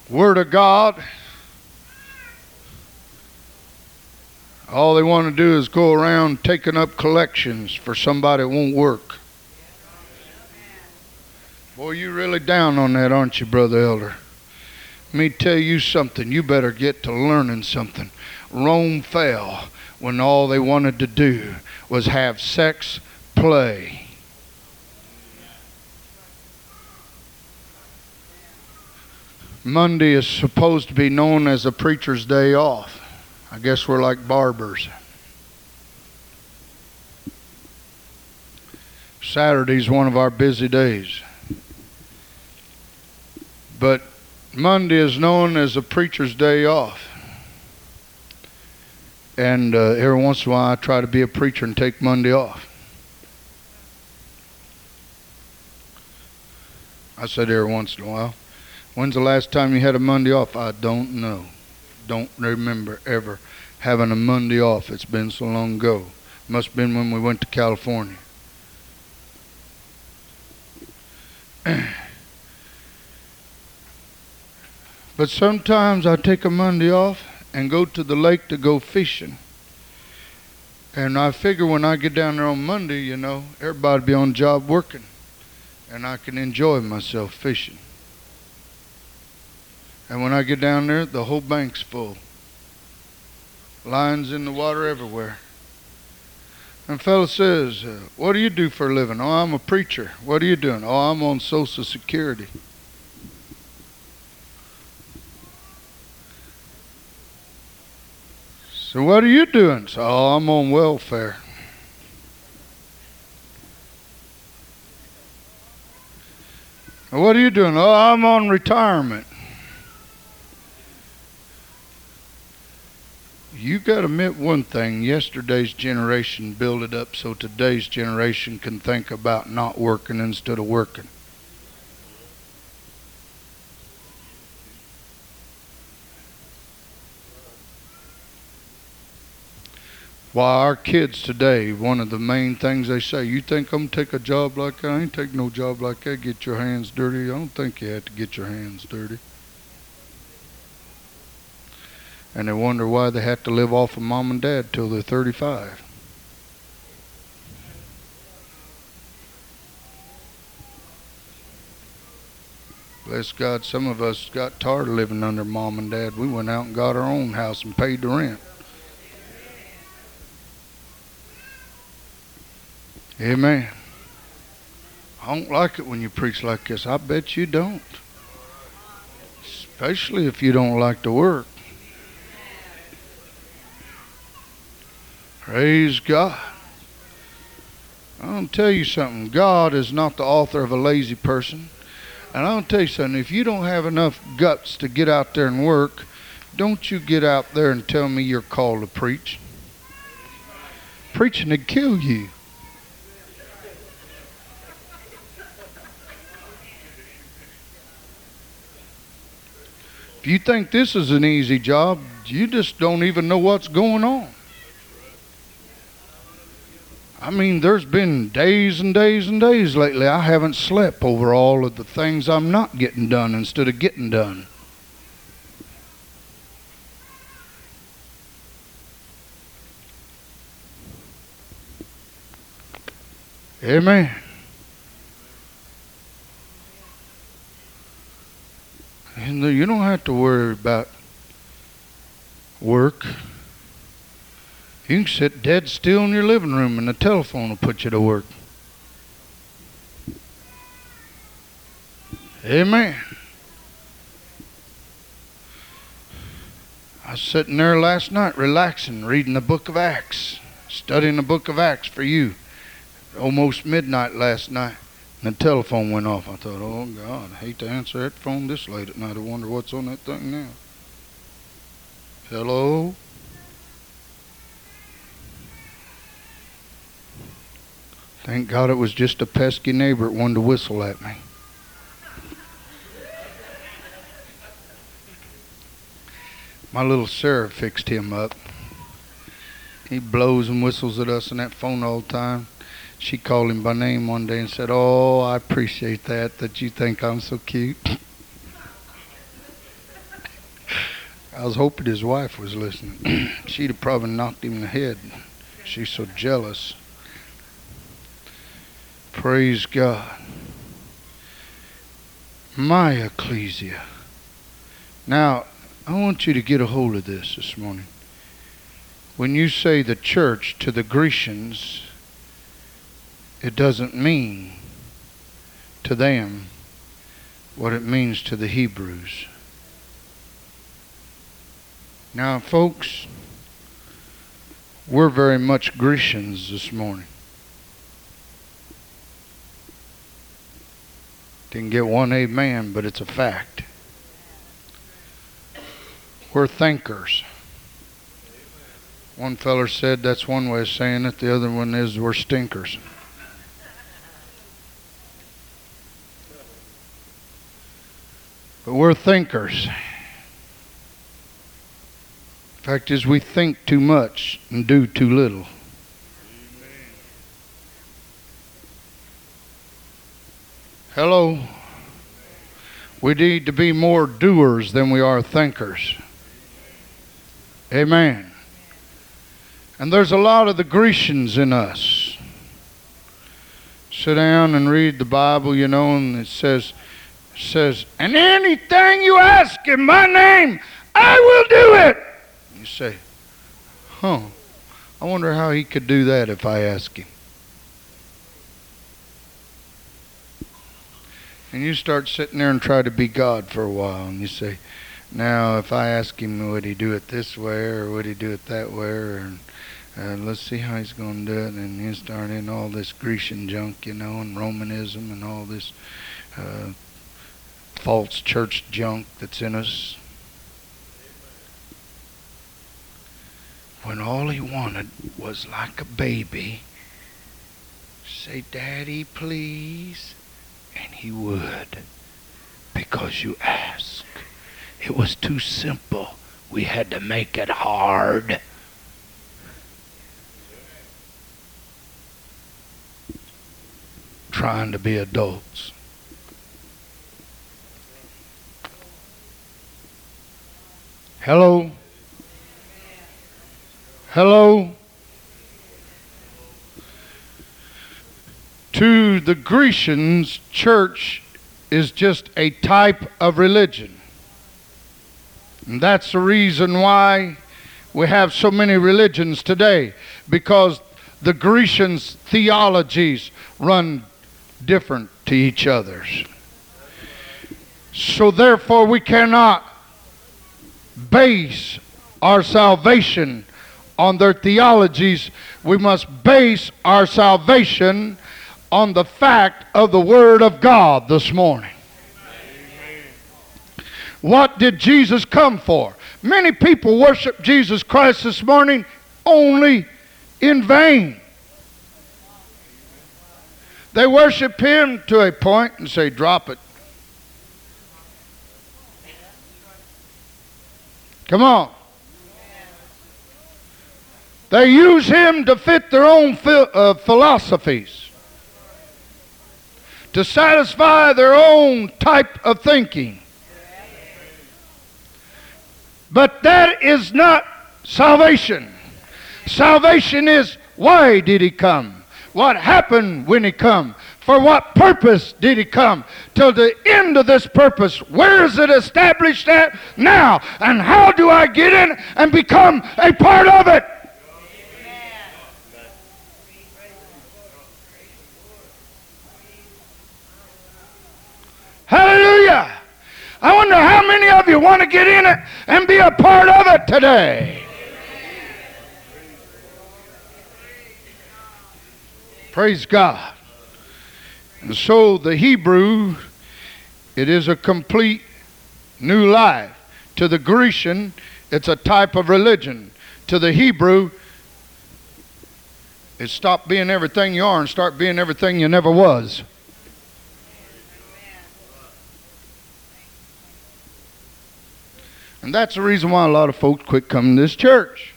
Word of God. All they want to do is go around taking up collections for somebody that won't work. Boy, you're really down on that, aren't you, Brother Elder? Let me tell you something. You better get to learning something. Rome fell when all they wanted to do was have sex, play. Monday is supposed to be known as a preacher's day off. I guess we're like barbers. Saturday's one of our busy days. But Monday is known as a preacher's day off. And uh, every once in a while I try to be a preacher and take Monday off. I said every once in a while. When's the last time you had a Monday off? I don't know. Don't remember ever having a Monday off. It's been so long ago. Must have been when we went to California. But sometimes I take a Monday off and go to the lake to go fishing. And I figure when I get down there on Monday, you know, everybody be on job working. And I can enjoy myself fishing. And when I get down there, the whole bank's full. Lines in the water everywhere. And the fellow says, what do you do for a living? Oh, I'm a preacher. What are you doing? Oh, I'm on Social Security. So what are you doing? So, oh, I'm on welfare. What are you doing? Oh, I'm on retirement. You got to admit one thing. Yesterday's generation built it up so today's generation can think about not working instead of working. Why, our kids today, one of the main things they say, you think I'm going to take a job like that? I ain't take no job like that. Get your hands dirty. I don't think you have to get your hands dirty. And they wonder why they have to live off of mom and dad till they're thirty-five. Bless God, some of us got tired of living under mom and dad. We went out and got our own house and paid the rent. Amen. I don't like it when you preach like this. I bet you don't. Especially if you don't like to work. Praise God. I'm going to tell you something. God is not the author of a lazy person. And I'm going to tell you something. If you don't have enough guts to get out there and work, don't you get out there and tell me you're called to preach. Preaching would kill you. If you think this is an easy job, you just don't even know what's going on. I mean, there's been days and days and days lately I haven't slept over all of the things I'm not getting done instead of getting done. Amen. And you don't have to worry about work. You can sit dead still in your living room and the telephone will put you to work. Amen. I was sitting there last night relaxing, reading the Book of Acts, studying the Book of Acts for you. Almost midnight last night, and the telephone went off. I thought, oh, God, I hate to answer that phone this late at night. I wonder what's on that thing now. Hello? Thank God it was just a pesky neighbor that wanted to whistle at me. My little Sarah fixed him up. He blows and whistles at us on that phone all the time. She called him by name one day and said, oh, I appreciate that, that you think I'm so cute. I was hoping his wife was listening. She'd have probably knocked him in the head. She's so jealous. Praise God. My ecclesia. Now, I want you to get a hold of this this morning. When you say the church to the Grecians, it doesn't mean to them what it means to the Hebrews. Now, folks, we're very much Grecians this morning. Didn't get one amen, but it's a fact. We're thinkers. One feller said that's one way of saying it. The other one is we're stinkers. But we're thinkers. The fact is we think too much and do too little. Hello. We need to be more doers than we are thinkers. Amen. And there's a lot of the Grecians in us. Sit down and read the Bible, you know, and it says... says, and anything you ask in my name, I will do it. You say, huh, I wonder how he could do that if I ask him. And you start sitting there and try to be God for a while, and you say, now if I ask him, would he do it this way, or would he do it that way, or uh, let's see how he's going to do it. And you start in all this Grecian junk, you know, and Romanism and all this uh false church junk that's in us, when all he wanted was, like a baby, say, Daddy, please, and he would, because you ask. It was too simple. We had to make it hard. Trying to be adults. Hello? Hello? To the Grecians, church is just a type of religion. And that's the reason why we have so many religions today, because the Grecians' theologies run different to each other's. So therefore we cannot base our salvation on their theologies. We must base our salvation on the fact of the Word of God this morning. Amen. What did Jesus come for? Many people worship Jesus Christ this morning only in vain. They worship Him to a point and say, drop it. Come on. They use him to fit their own phil- uh, philosophies, to satisfy their own type of thinking. But that is not salvation. Salvation is, why did he come? What happened when he came? For what purpose did he come? Till the end of this purpose, where is it established at now? And how do I get in and become a part of it? Amen. Hallelujah! I want wonder how many of you want to get in it and be a part of it today. Praise God. And so the Hebrew, it is a complete new life. To the Grecian, it's a type of religion. To the Hebrew, it's stop being everything you are and start being everything you never was. And that's the reason why a lot of folks quit coming to this church.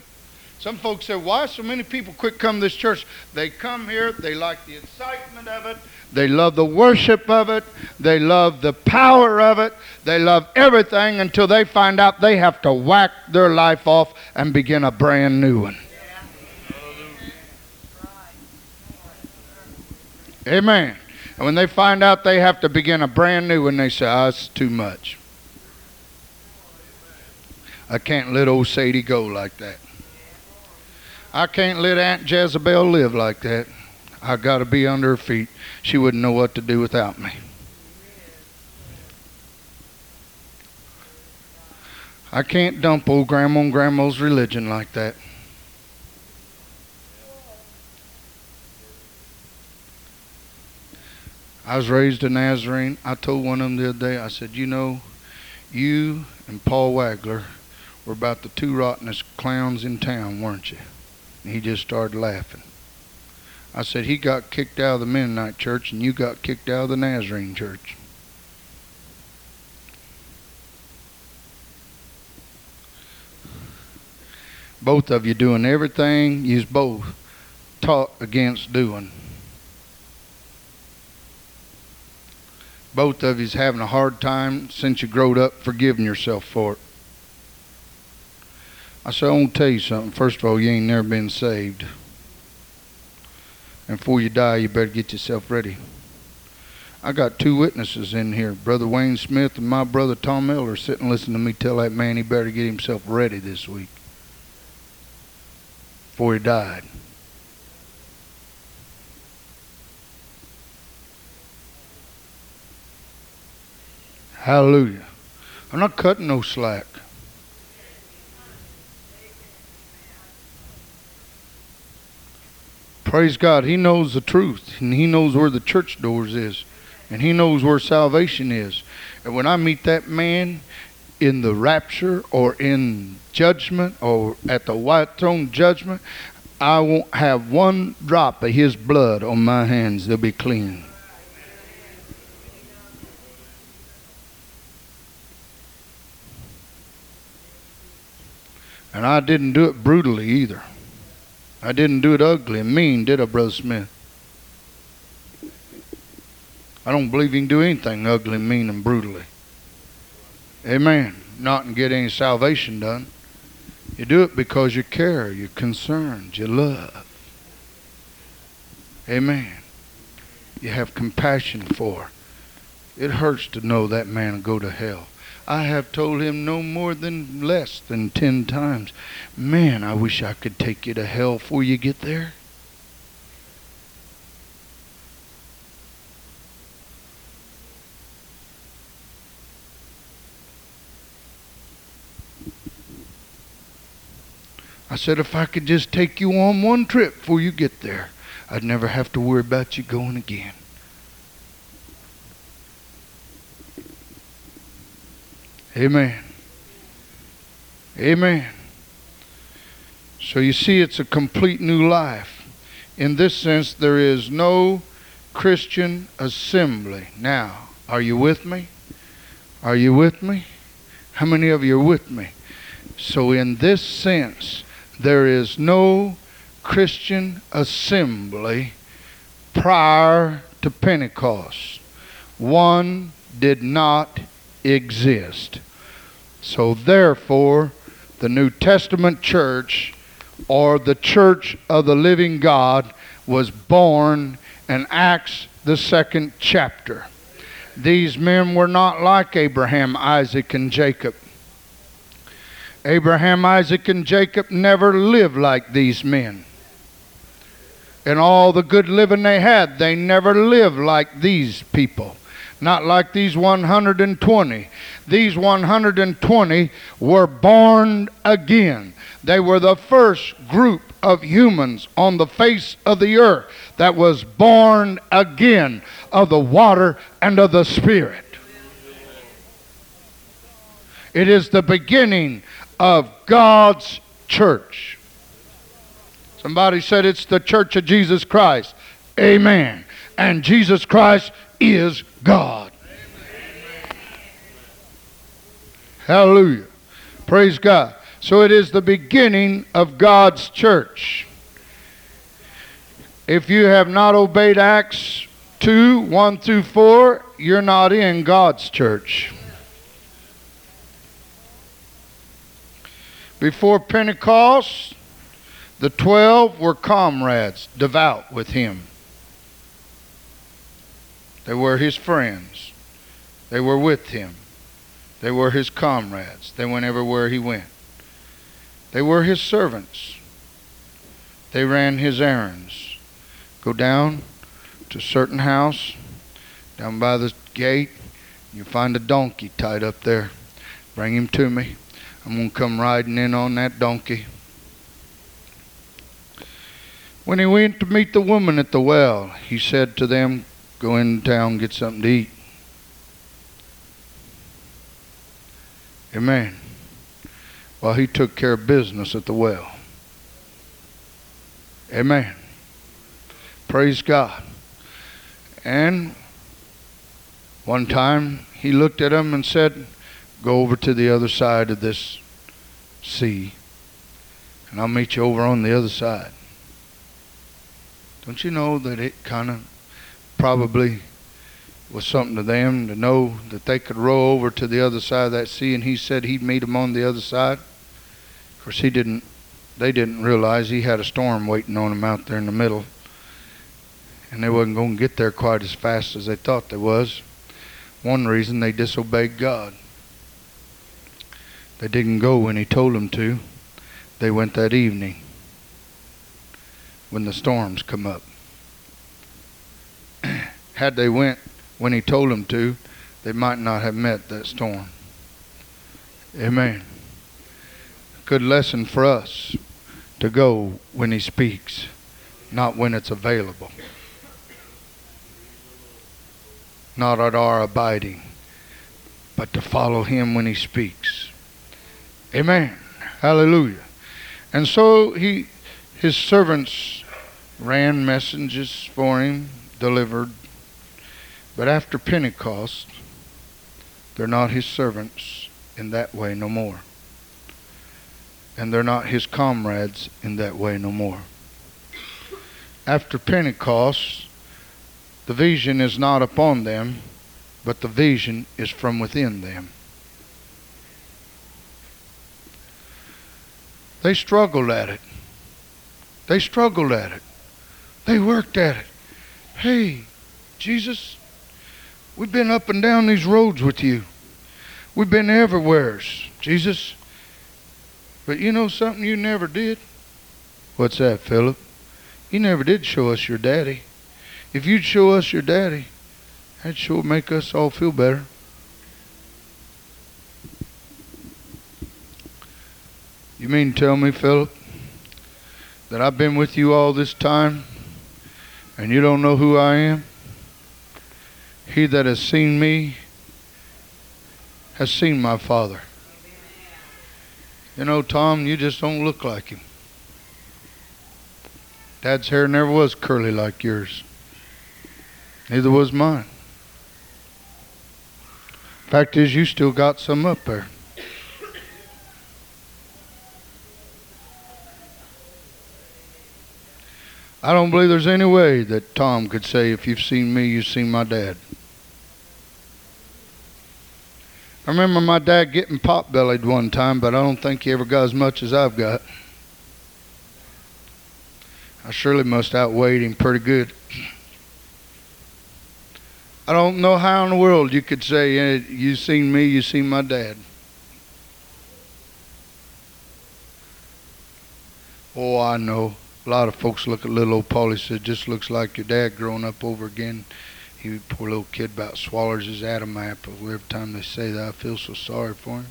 Some folks say, why so many people quit coming to this church? They come here, they like the excitement of it, they love the worship of it, they love the power of it, they love everything until they find out they have to whack their life off and begin a brand new one. Yeah. Amen. And when they find out they have to begin a brand new one, they say, oh, it's too much. I can't let old Sadie go like that. I can't let Aunt Jezebel live like that. I got to be under her feet. She wouldn't know what to do without me. I can't dump old grandma and grandma's religion like that. I was raised a Nazarene. I told one of them the other day, I said, you know, you and Paul Wagler were about the two rottenest clowns in town, weren't you? And he just started laughing. I said, he got kicked out of the Mennonite church and you got kicked out of the Nazarene church. Both of you doing everything you both taught against doing. Both of you's having a hard time since you growed up forgiving yourself for it. I said, I want to tell you something. First of all, you ain't never been saved. And before you die, you better get yourself ready. I got two witnesses in here. Brother Wayne Smith and my brother Tom Miller sitting and listening to me tell that man he better get himself ready this week before he died. Hallelujah. I'm not cutting no slack. Praise God. He knows the truth. And he knows where the church doors is. And he knows where salvation is. And when I meet that man in the rapture or in judgment or at the white throne judgment, I won't have one drop of his blood on my hands. They'll be clean. And I didn't do it brutally either. I didn't do it ugly and mean, did I, Brother Smith? I don't believe you can do anything ugly, mean, and brutally. Amen. Not and get any salvation done. You do it because you care, you're concerned, you love. Amen. You have compassion for. It hurts to know that man will go to hell. I have told him no more than less than ten times, man, I wish I could take you to hell before you get there. I said, if I could just take you on one trip before you get there, I'd never have to worry about you going again. Amen. Amen. So you see, it's a complete new life. In this sense, there is no Christian assembly. Now, are you with me? Are you with me? How many of you are with me? So in this sense, there is no Christian assembly prior to Pentecost. One did not exist. So therefore, the New Testament church, or the church of the living God, was born in Acts the second chapter. These men were not like Abraham, Isaac, and Jacob. Abraham, Isaac, and Jacob never lived like these men. And all the good living they had, they never lived like these people. not like these one hundred twenty. These one hundred twenty were born again. They were the first group of humans on the face of the earth that was born again of the water and of the Spirit. It is the beginning of God's church. Somebody said it's the church of Jesus Christ. Amen. And Jesus Christ is God. Amen. Hallelujah. Praise God. So it is the beginning of God's church. If you have not obeyed Acts two, one through four, you're not in God's church. Before Pentecost, the twelve were comrades, devout with him. They were his friends. They were with him. They were his comrades. They went everywhere he went. They were his servants. They ran his errands. Go down to a certain house, down by the gate, and you'll find a donkey tied up there. Bring him to me. I'm going to come riding in on that donkey. When he went to meet the woman at the well, he said to them, go in town and get something to eat. Amen. Well, he took care of business at the well. Amen. Praise God. And one time he looked at him and said, go over to the other side of this sea, and I'll meet you over on the other side. Don't you know that it kind of probably was something to them to know that they could row over to the other side of that sea, and he said he'd meet them on the other side? Of course, he didn't, they didn't realize he had a storm waiting on him out there in the middle, and they wasn't going to get there quite as fast as they thought they was. One reason, they disobeyed God. They didn't go when he told them to. They went that evening when the storms come up. Had they went when he told them to, they might not have met that storm. Amen. Good lesson for us to go when he speaks, not when it's available. Not at our abiding, but to follow him when he speaks. Amen. Hallelujah. And so he, his servants ran messages for him, delivered. But after Pentecost, they're not his servants in that way no more. And they're not his comrades in that way no more. After Pentecost, the vision is not upon them, but the vision is from within them. They struggled at it. They struggled at it. They worked at it. Hey, Jesus, we've been up and down these roads with you. We've been everywhere, Jesus. But you know something you never did? What's that, Philip? You never did show us your daddy. If you'd show us your daddy, that'd sure make us all feel better. You mean tell me, Philip, that I've been with you all this time and you don't know who I am? He that has seen me has seen my Father. You know, Tom, you just don't look like him. Dad's hair never was curly like yours. Neither was mine. Fact is, you still got some up there. I don't believe there's any way that Tom could say, if you've seen me, you've seen my dad. I remember my dad getting pot-bellied one time, but I don't think he ever got as much as I've got. I surely must outweighed him pretty good. I don't know how in the world you could say, you've seen me, you've seen my dad. Oh, I know. A lot of folks look at little old Paul and say, just looks like your dad growing up over again. He, poor little kid, about swallows his Adam apple every time they say that. I feel so sorry for him.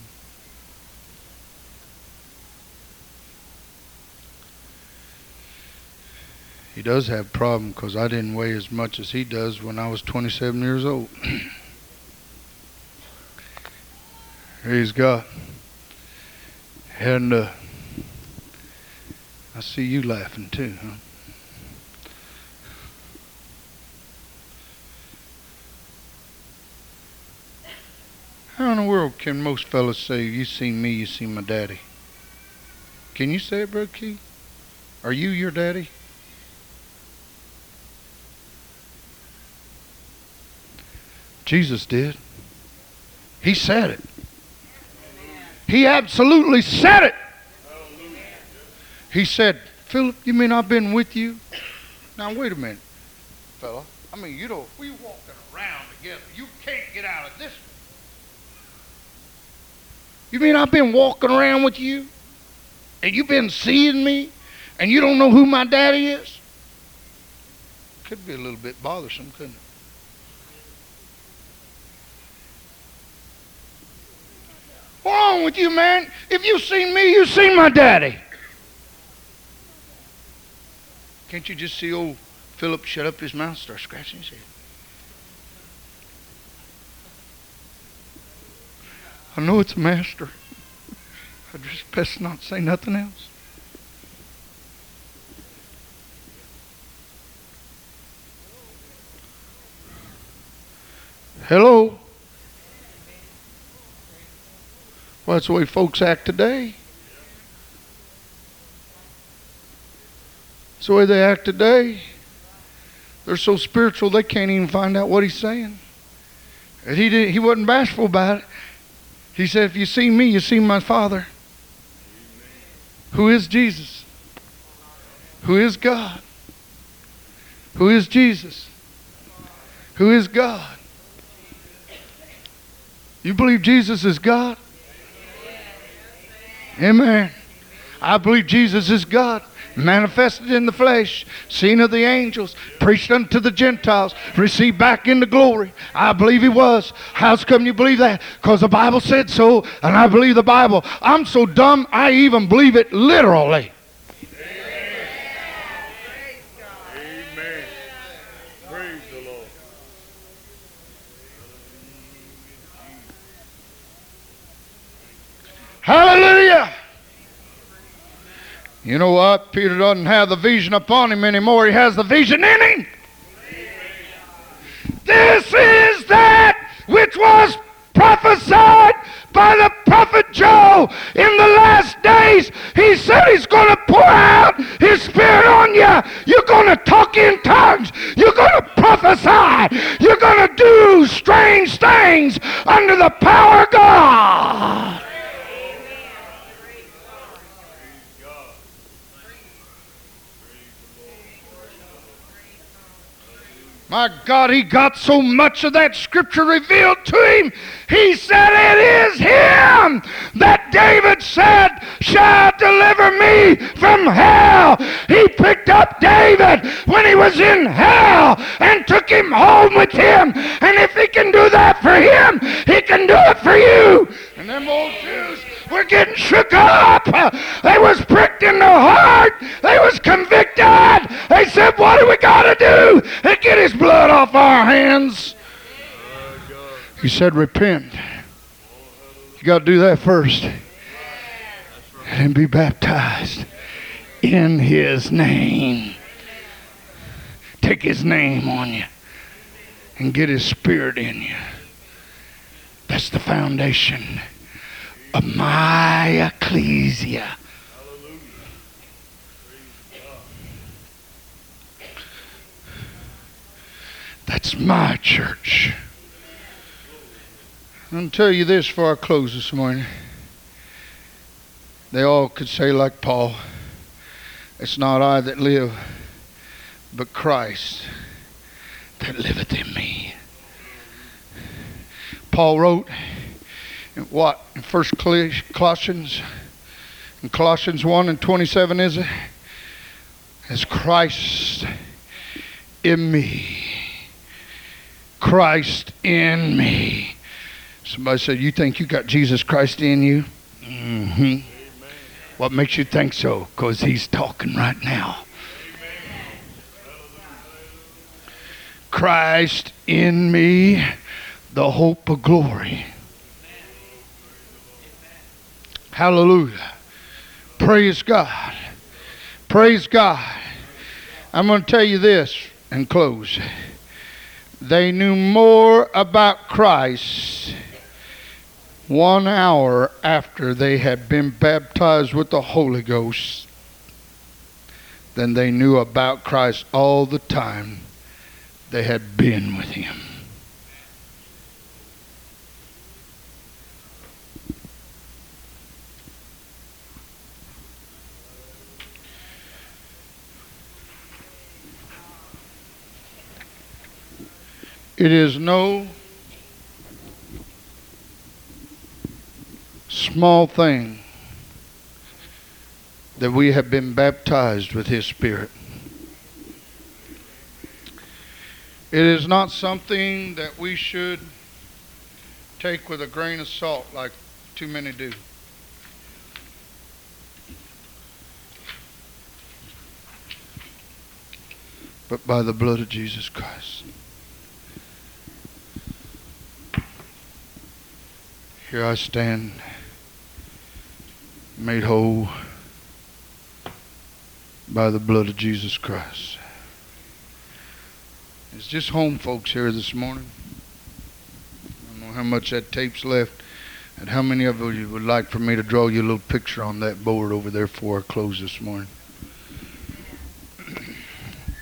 He does have a problem, because I didn't weigh as much as he does when I was twenty-seven years old. Praise God. And uh, I see you laughing too, huh? How in the world can most fellas say, you see me, you see my daddy? Can you say it, Brother Keith? Are you your daddy? Jesus did. He said it. Amen. He absolutely said it. Hallelujah. He said, Philip, you mean I've been with you? Now, wait a minute, fella. I mean, you know, we walking around together. You can't get out of this one. You mean I've been walking around with you, and you've been seeing me, and you don't know who my daddy is? Could be a little bit bothersome, couldn't it? What's wrong with you, man? If you've seen me, you've seen my daddy. Can't you just see old Philip shut up his mouth, start scratching his head? I know it's a master. I just best not say nothing else. Hello. Well, that's the way folks act today. That's the way they act today. They're so spiritual they can't even find out what he's saying. And he didn't, he wasn't bashful about it. He said, if you see me, you see my Father. Amen. Who is Jesus? Who is God? Who is Jesus? Who is God? You believe Jesus is God? Amen. Amen. I believe Jesus is God, manifested in the flesh, seen of the angels, preached unto the Gentiles, received back into glory. I believe he was. How's come you believe that? Because the Bible said so, and I believe the Bible. I'm so dumb, I even believe it literally. Amen. Amen. Praise the Lord. Hallelujah. You know what? Peter doesn't have the vision upon him anymore. He has the vision in him. Amen. This is that which was prophesied by the prophet Joel in the last days. He said he's going to pour out his spirit on you. You're going to talk in tongues. You're going to prophesy. You're going to do strange things under the power of God. My God, he got so much of that scripture revealed to him. He said, it is him that David said shall deliver me from hell. He picked up David when he was in hell and took him home with him. And if he can do that for him, he can do it for you. And them old Jews were getting shook up. They was pricked in their heart. They was convicted. They said, what do we got to do to get his blood off our hands? He said, repent. You got to do that first. And be baptized in his name. Take his name on you. And get his spirit in you. That's the foundation of my ecclesia. That's my church. I'm going to tell you this before I close this morning. They all could say like Paul, it's not I that live, but Christ that liveth in me. Paul wrote in what? In First Colossians, in Colossians one and twenty-seven, is it? As Christ in me. Christ in me. Somebody said, you think you got Jesus Christ in you? Mm-hmm. Amen. What makes you think so? Because he's talking right now. Amen. Christ in me, the hope of glory. Amen. Hallelujah. Praise God. Praise God. I'm going to tell you this and close. They knew more about Christ one hour after they had been baptized with the Holy Ghost than they knew about Christ all the time they had been with him. It is no small thing that we have been baptized with his Spirit. It is not something that we should take with a grain of salt like too many do. But by the blood of Jesus Christ. Here I stand, made whole by the blood of Jesus Christ. It's just home folks here this morning. I don't know how much that tape's left and how many of you would like for me to draw you a little picture on that board over there before I close this morning.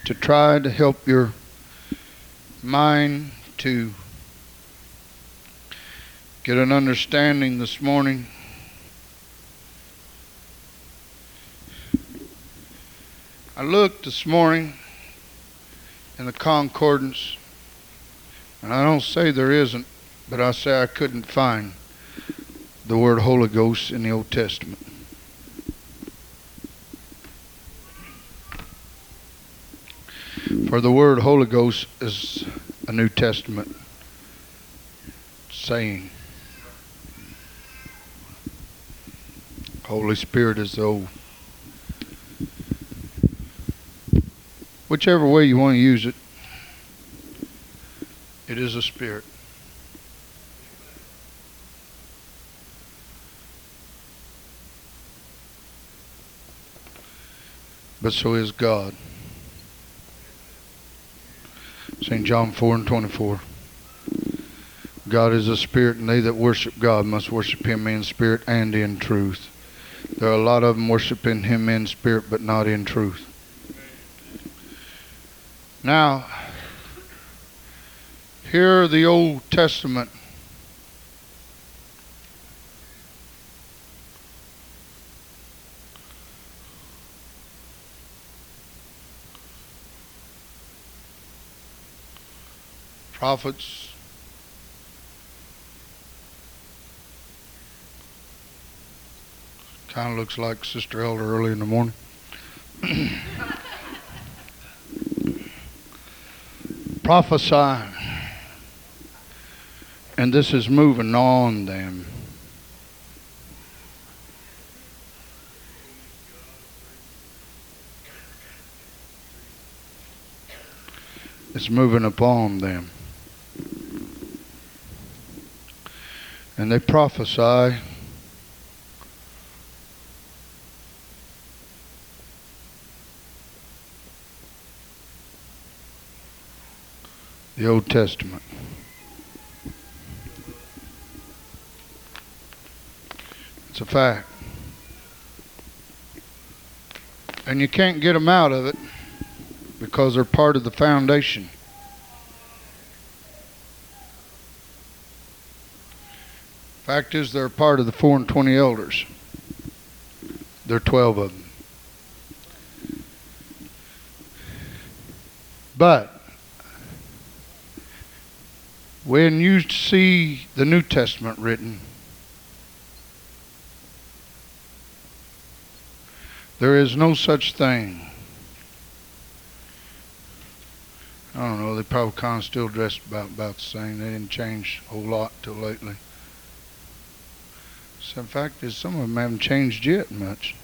To try to help your mind to get an understanding this morning I looked this morning in the concordance, and I don't say there isn't, but I say I couldn't find the word Holy Ghost in the Old Testament. For the word Holy Ghost is a New Testament saying. Holy Spirit is the old. Whichever way you want to use it, it is a spirit. But so is God. Saint John four and twenty-four. God is a spirit, and they that worship God must worship him in spirit and in truth. There are a lot of them worshiping him in spirit, but not in truth. Now, here the Old Testament prophets, kind of looks like Sister Elder early in the morning. Prophesy. And this is moving on them. It's moving upon them. And they prophesy. The Old Testament. It's a fact. And you can't get them out of it because they're part of the foundation. Fact is, they're part of the four and twenty elders. There are twelve of them. But when you see the New Testament written, there is no such thing I don't know, they probably kind of still dressed about, about the same. They didn't change a whole lot till lately. So in fact, is some of them haven't changed yet much.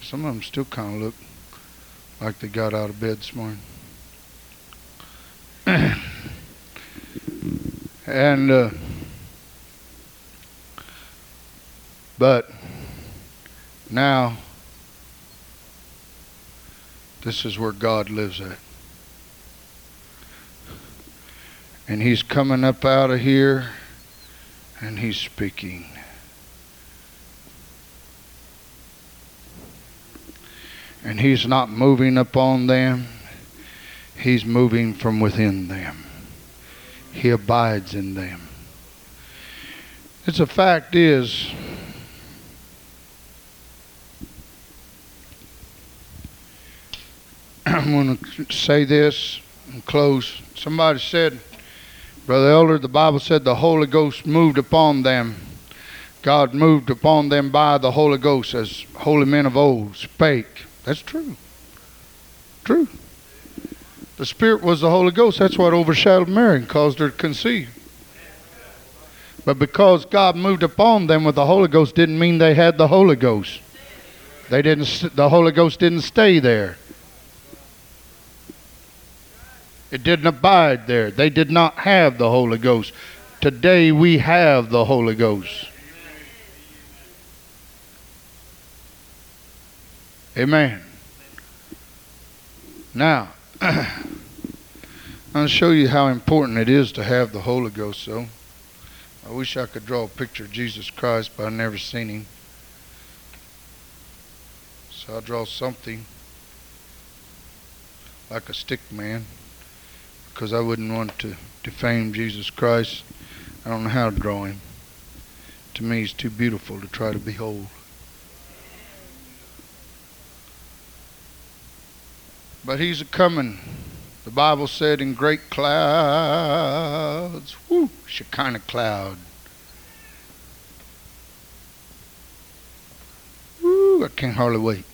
Some of them still kind of look like they got out of bed this morning. And, uh, but now, this is where God lives at. And he's coming up out of here, and he's speaking. And he's not moving upon them. He's moving from within them. He abides in them. It's a fact is, I'm going to say this and close. Somebody said, Brother Elder, the Bible said the Holy Ghost moved upon them. God moved upon them by the Holy Ghost as holy men of old spake. That's true. True. The Spirit was the Holy Ghost. That's what overshadowed Mary and caused her to conceive. But because God moved upon them with the Holy Ghost didn't mean they had the Holy Ghost. They didn't. The Holy Ghost didn't stay there. It didn't abide there. They did not have the Holy Ghost. Today we have the Holy Ghost. Amen. Now, I'll show you how important it is to have the Holy Ghost, though. I wish I could draw a picture of Jesus Christ, but I've never seen him. So I'll draw something like a stick man, because I wouldn't want to defame Jesus Christ. I don't know how to draw him. To me, he's too beautiful to try to behold. But he's a-coming. The Bible said in great clouds. Woo! Shekinah cloud. Woo! I can't hardly wait.